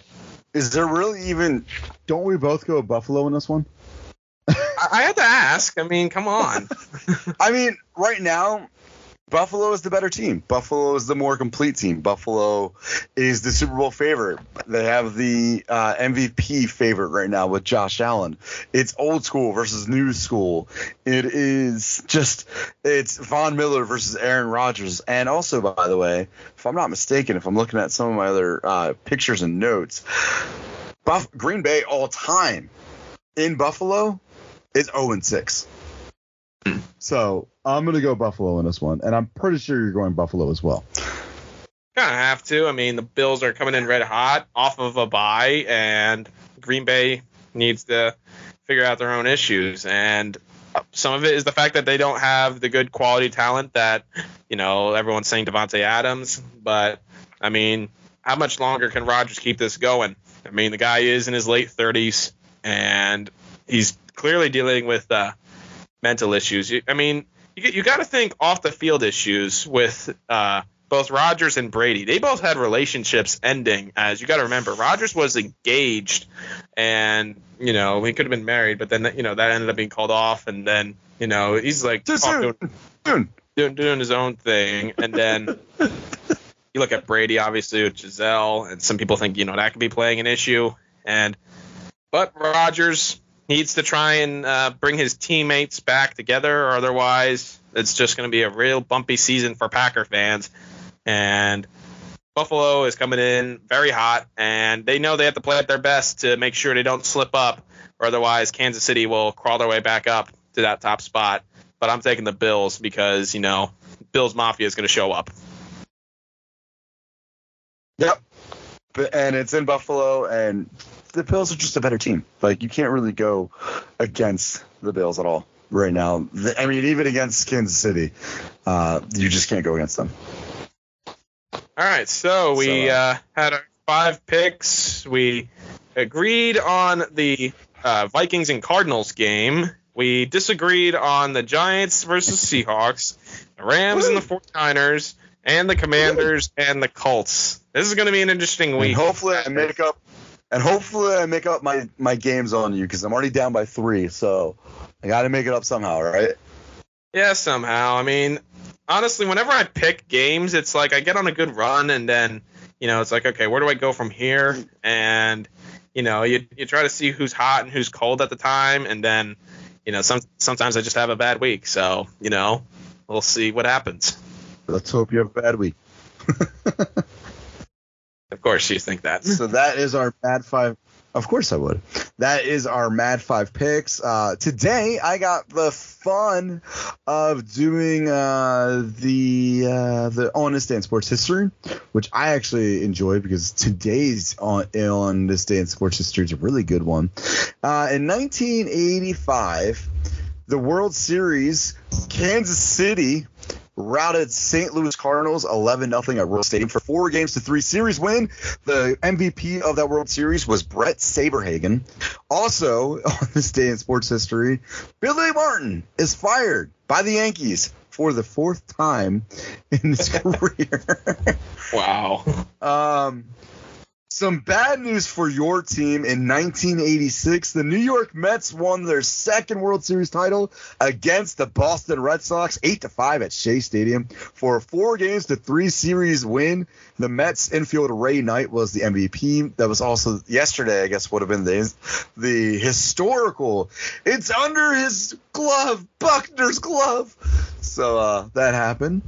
Is there really even? Don't we both go Buffalo in this one? I, I had to ask. I mean, come on. I mean, right now, Buffalo is the better team. Buffalo is the more complete team. Buffalo is the Super Bowl favorite. They have the uh, M V P favorite right now with Josh Allen. It's old school versus new school. It is just – it's Von Miller versus Aaron Rodgers. And also, by the way, if I'm not mistaken, if I'm looking at some of my other uh, pictures and notes, Buff- Green Bay all time in Buffalo is oh and six. So I'm going to go Buffalo in this one, and I'm pretty sure you're going Buffalo as well. Kind of have to. I mean, the Bills are coming in red hot off of a bye, and Green Bay needs to figure out their own issues. And some of it is the fact that they don't have the good quality talent that, you know, everyone's saying Devontae Adams. But, I mean, how much longer can Rodgers keep this going? I mean, the guy is in his late thirties, and he's clearly dealing with uh, – mental issues. I mean, you, you got to think off the field issues with uh, both Rodgers and Brady. They both had relationships ending. As you got to remember, Rodgers was engaged, and you know he could have been married, but then you know that ended up being called off. And then you know he's like off, doing, doing doing his own thing. And then you look at Brady, obviously with Giselle, and some people think you know that could be playing an issue. And but Rodgers needs to try and uh, bring his teammates back together, or otherwise it's just going to be a real bumpy season for Packer fans. And Buffalo is coming in very hot, and they know they have to play at their best to make sure they don't slip up, or otherwise Kansas City will crawl their way back up to that top spot. But I'm taking the Bills because, you know, Bills Mafia is going to show up. Yep. And it's in Buffalo, and the Bills are just a better team. Like, you can't really go against the Bills at all right now. I mean, even against Kansas City, uh, you just can't go against them. All right, so we so, uh, uh, had our five picks. We agreed on the uh, Vikings and Cardinals game. We disagreed on the Giants versus Seahawks, the Rams and the 49ers, and the Commanders and the Colts. This is going to be an interesting week. And hopefully I make up. And hopefully I make up my, my games on you because I'm already down by three, so I got to make it up somehow, right? Yeah, somehow. I mean, honestly, whenever I pick games, it's like I get on a good run, and then, you know, it's like, okay, where do I go from here? And, you know, you you try to see who's hot and who's cold at the time, and then, you know, some sometimes I just have a bad week. So, you know, we'll see what happens. Let's hope you have a bad week. Of course you think that. So that is our Mad Five. Of course I would. That is our Mad Five picks. Uh, today I got the fun of doing uh, the uh, the On This Day in Sports History, which I actually enjoy because today's On, on This Day in Sports History is a really good one. Uh, in nineteen eighty-five, the World Series, Kansas City routed Saint Louis Cardinals eleven nothing at Royal Stadium for four games to three series win. The M V P of that World Series was Brett Saberhagen. Also, on this day in sports history, Billy Martin is fired by the Yankees for the fourth time in his career. Wow. Um, some bad news for your team in nineteen eighty-six. The New York Mets won their second World Series title against the Boston Red Sox eight to five at Shea Stadium for a four games to three series win. The Mets infielder Ray Knight was the M V P. That was also yesterday, I guess, would have been the, the historical. It's under his glove, Buckner's glove. So uh, that happened.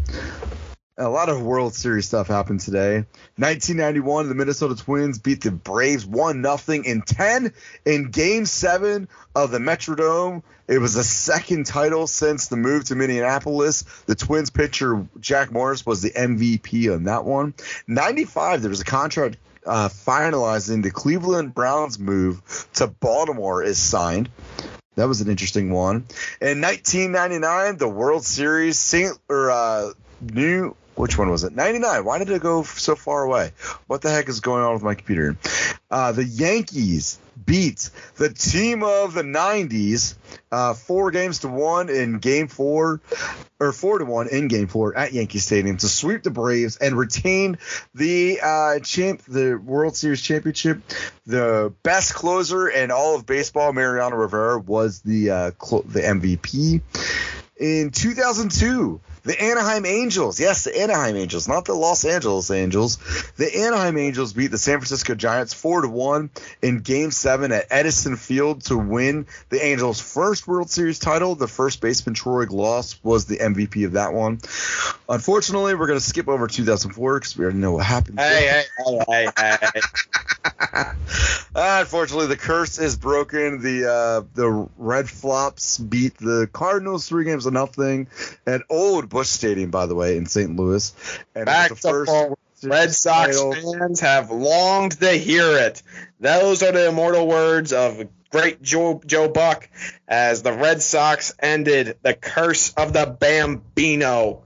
A lot of World Series stuff happened today. nineteen ninety-one, the Minnesota Twins beat the Braves one nothing in ten in Game seven of the Metrodome. It was the second title since the move to Minneapolis. The Twins pitcher Jack Morris was the M V P on that one. ninety-five, there was a contract uh, finalizing the Cleveland Browns move to Baltimore is signed. That was an interesting one. In nineteen ninety-nine, the World Series, Saint or uh, New... Which one was it? ninety-nine. Why did it go so far away? What the heck is going on with my computer? Uh, the Yankees beat the team of the nineties uh, four games to one in game four, or four to one in game four at Yankee Stadium to sweep the Braves and retain the uh, champ, the World Series championship. The best closer in all of baseball, Mariano Rivera, was the uh, clo- the M V P. in two thousand two, the Anaheim Angels, yes, the Anaheim Angels, not the Los Angeles Angels, the Anaheim Angels beat the San Francisco Giants four to one in Game seven at Edison Field to win the Angels' first World Series title. The first baseman Troy Gloss was the M V P of that one. Unfortunately, we're going to skip over two thousand four because we already know what happened. Hey, hey, hey, hey, hey. Unfortunately, the curse is broken. The uh, the Red Flops beat the Cardinals three games to nothing at Old Busch Stadium, by the way, in Saint Louis. And back the first Red Sox title. Fans have longed to hear it. Those are the immortal words of great Joe, Joe Buck as the Red Sox ended the curse of the Bambino.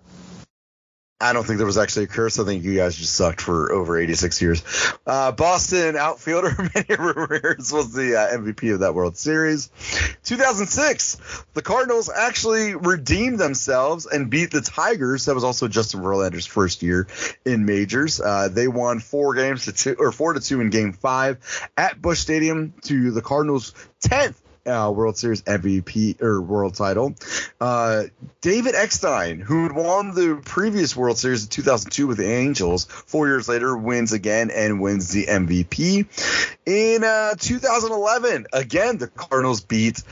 I don't think there was actually a curse. I think you guys just sucked for over eighty-six years. Uh, Boston outfielder Manny Ramirez was the uh, M V P of that World Series. two thousand six, the Cardinals actually redeemed themselves and beat the Tigers. That was also Justin Verlander's first year in majors. Uh, they won four games to two, or four to two in Game Five at Busch Stadium to the Cardinals' tenth. Uh, World Series M V P or World title. Uh, David Eckstein, who had won the previous World Series in two thousand two with the Angels, four years later wins again and wins the M V P. In uh, two thousand eleven, again, the Cardinals beat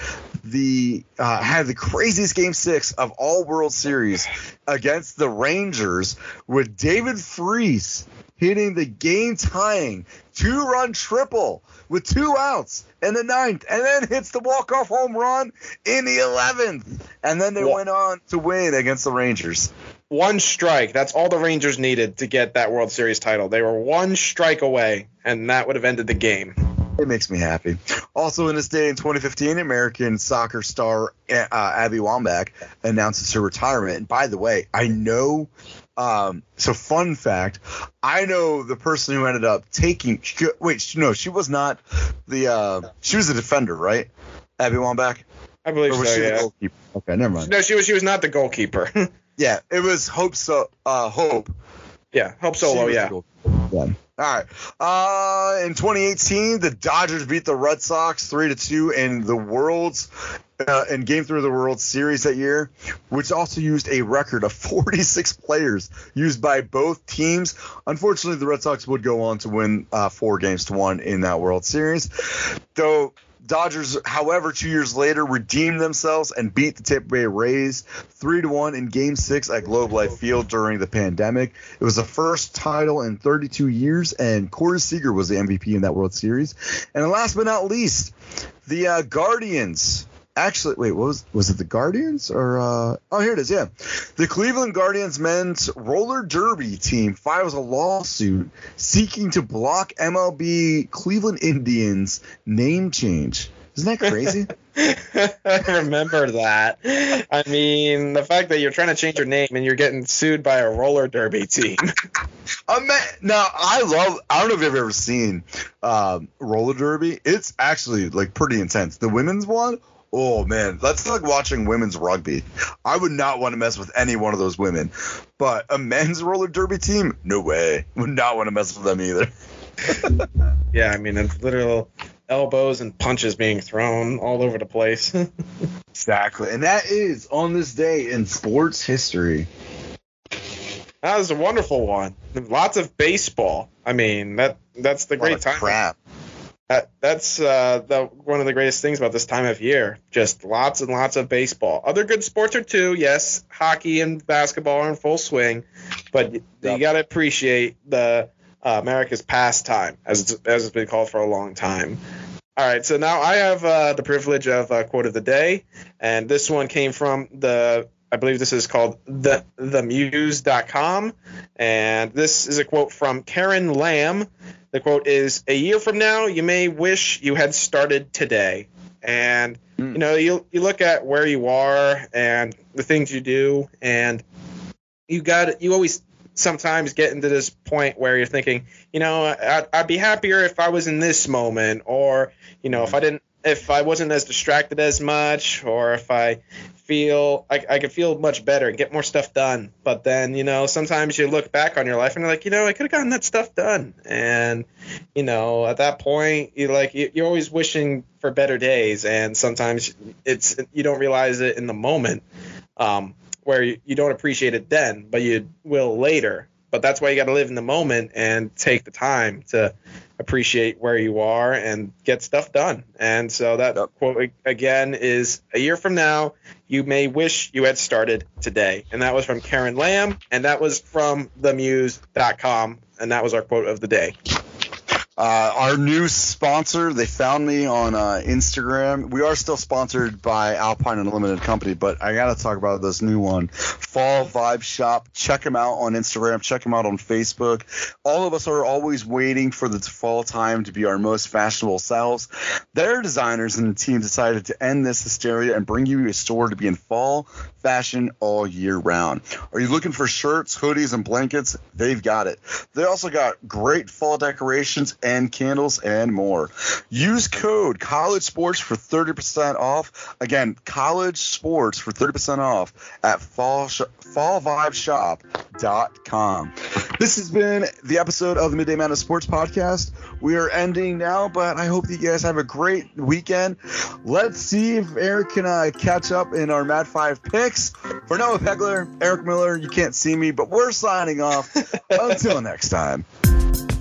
the uh, had the craziest Game Six of all World Series against the Rangers with David Freese hitting the game-tying two-run triple with two outs in the ninth, and then hits the walk-off home run in the eleventh. And then they what? went on to win against the Rangers. One strike. That's all the Rangers needed to get that World Series title. They were one strike away, and that would have ended the game. It makes me happy. Also in this day in twenty fifteen, American soccer star uh, Abby Wambach announces her retirement. And by the way, I know Um, so fun fact, I know the person who ended up taking, she, wait, no, she was not the, uh, she was the defender, right? Abby Wambach? I believe so, yeah. Goalkeeper? Okay, never mind. No, she was, she was not the goalkeeper. Yeah, it was Hope, so, uh, Hope. Yeah, Hope Solo, yeah. yeah. All right. Uh, in twenty eighteen, the Dodgers beat the Red Sox three to two in the World's Uh, and game through the World Series that year, which also used a record of forty-six players used by both teams. Unfortunately, the Red Sox would go on to win uh, four games to one in that World Series. Though Dodgers, however, two years later redeemed themselves and beat the Tampa Bay Rays three to one in Game Six at Globe Life Field during the pandemic. It was the first title in thirty-two years, and Corey Seager was the M V P in that World Series. And last but not least, the uh, Guardians. Actually, wait, what was was it the Guardians or uh, – oh, here it is, yeah. The Cleveland Guardians men's roller derby team files a lawsuit seeking to block M L B Cleveland Indians name change. Isn't that crazy? I remember that. I mean, the fact that you're trying to change your name and you're getting sued by a roller derby team. Um, now, I love – I don't know if you've ever seen um, roller derby. It's actually, like, pretty intense. The women's one – oh, man, that's like watching women's rugby. I would not want to mess with any one of those women. But a men's roller derby team, no way. Would not want to mess with them either. Yeah, I mean, it's literal elbows and punches being thrown all over the place. Exactly. And that is on this day in sports history. That was a wonderful one. Lots of baseball. I mean, that that's the great time. Crap. That, that's uh, the, one of the greatest things about this time of year. Just lots and lots of baseball. Other good sports are too. Yes, hockey and basketball are in full swing, but you, yep. you got to appreciate the uh, America's pastime, as it's, as it's been called for a long time. All right, so now I have uh, the privilege of uh, quote of the day, and this one came from the. I believe this is called the the muse dot com, and this is a quote from Karen Lamb. The quote is, "A year from now, you may wish you had started today." And mm. you know, you you look at where you are and the things you do, and you got you always sometimes get into this point where you're thinking, you know, I'd, I'd be happier if I was in this moment, or you know, if I didn't, if I wasn't as distracted as much, or if I feel I, I could feel much better and get more stuff done. But then, you know, sometimes you look back on your life and you're like, you know, I could have gotten that stuff done. And, you know, at that point, you like you're always wishing for better days. And sometimes it's you don't realize it in the moment. um, where you, you don't appreciate it then, but you will later. But that's why you got to live in the moment and take the time to appreciate where you are and get stuff done. And so that yep. quote again is, a year from now, you may wish you had started today. And that was from Karen Lamb, and that was from the muse dot com. And that was our quote of the day. Uh, our new sponsor, they found me on uh, Instagram. We are still sponsored by Alpine Unlimited Company, but I got to talk about this new one, Fall Vibe Shop. Check them out on Instagram. Check them out on Facebook. All of us are always waiting for the fall time to be our most fashionable selves. Their designers and the team decided to end this hysteria and bring you a store to be in fall fashion all year round. Are you looking for shirts, hoodies, and blankets? They've got it. They also got great fall decorations and candles and more. Use code College Sports for thirty percent off. Again, College Sports for thirty percent off at fall sh- fall vibe shop dot com. This has been the episode of the Midday Madness Sports Podcast. We are ending now, but I hope that you guys have a great weekend. Let's see if Eric can uh, catch up in our Mad five picks. For Noah Pegler, Eric Miller, you can't see me, but we're signing off. Until next time.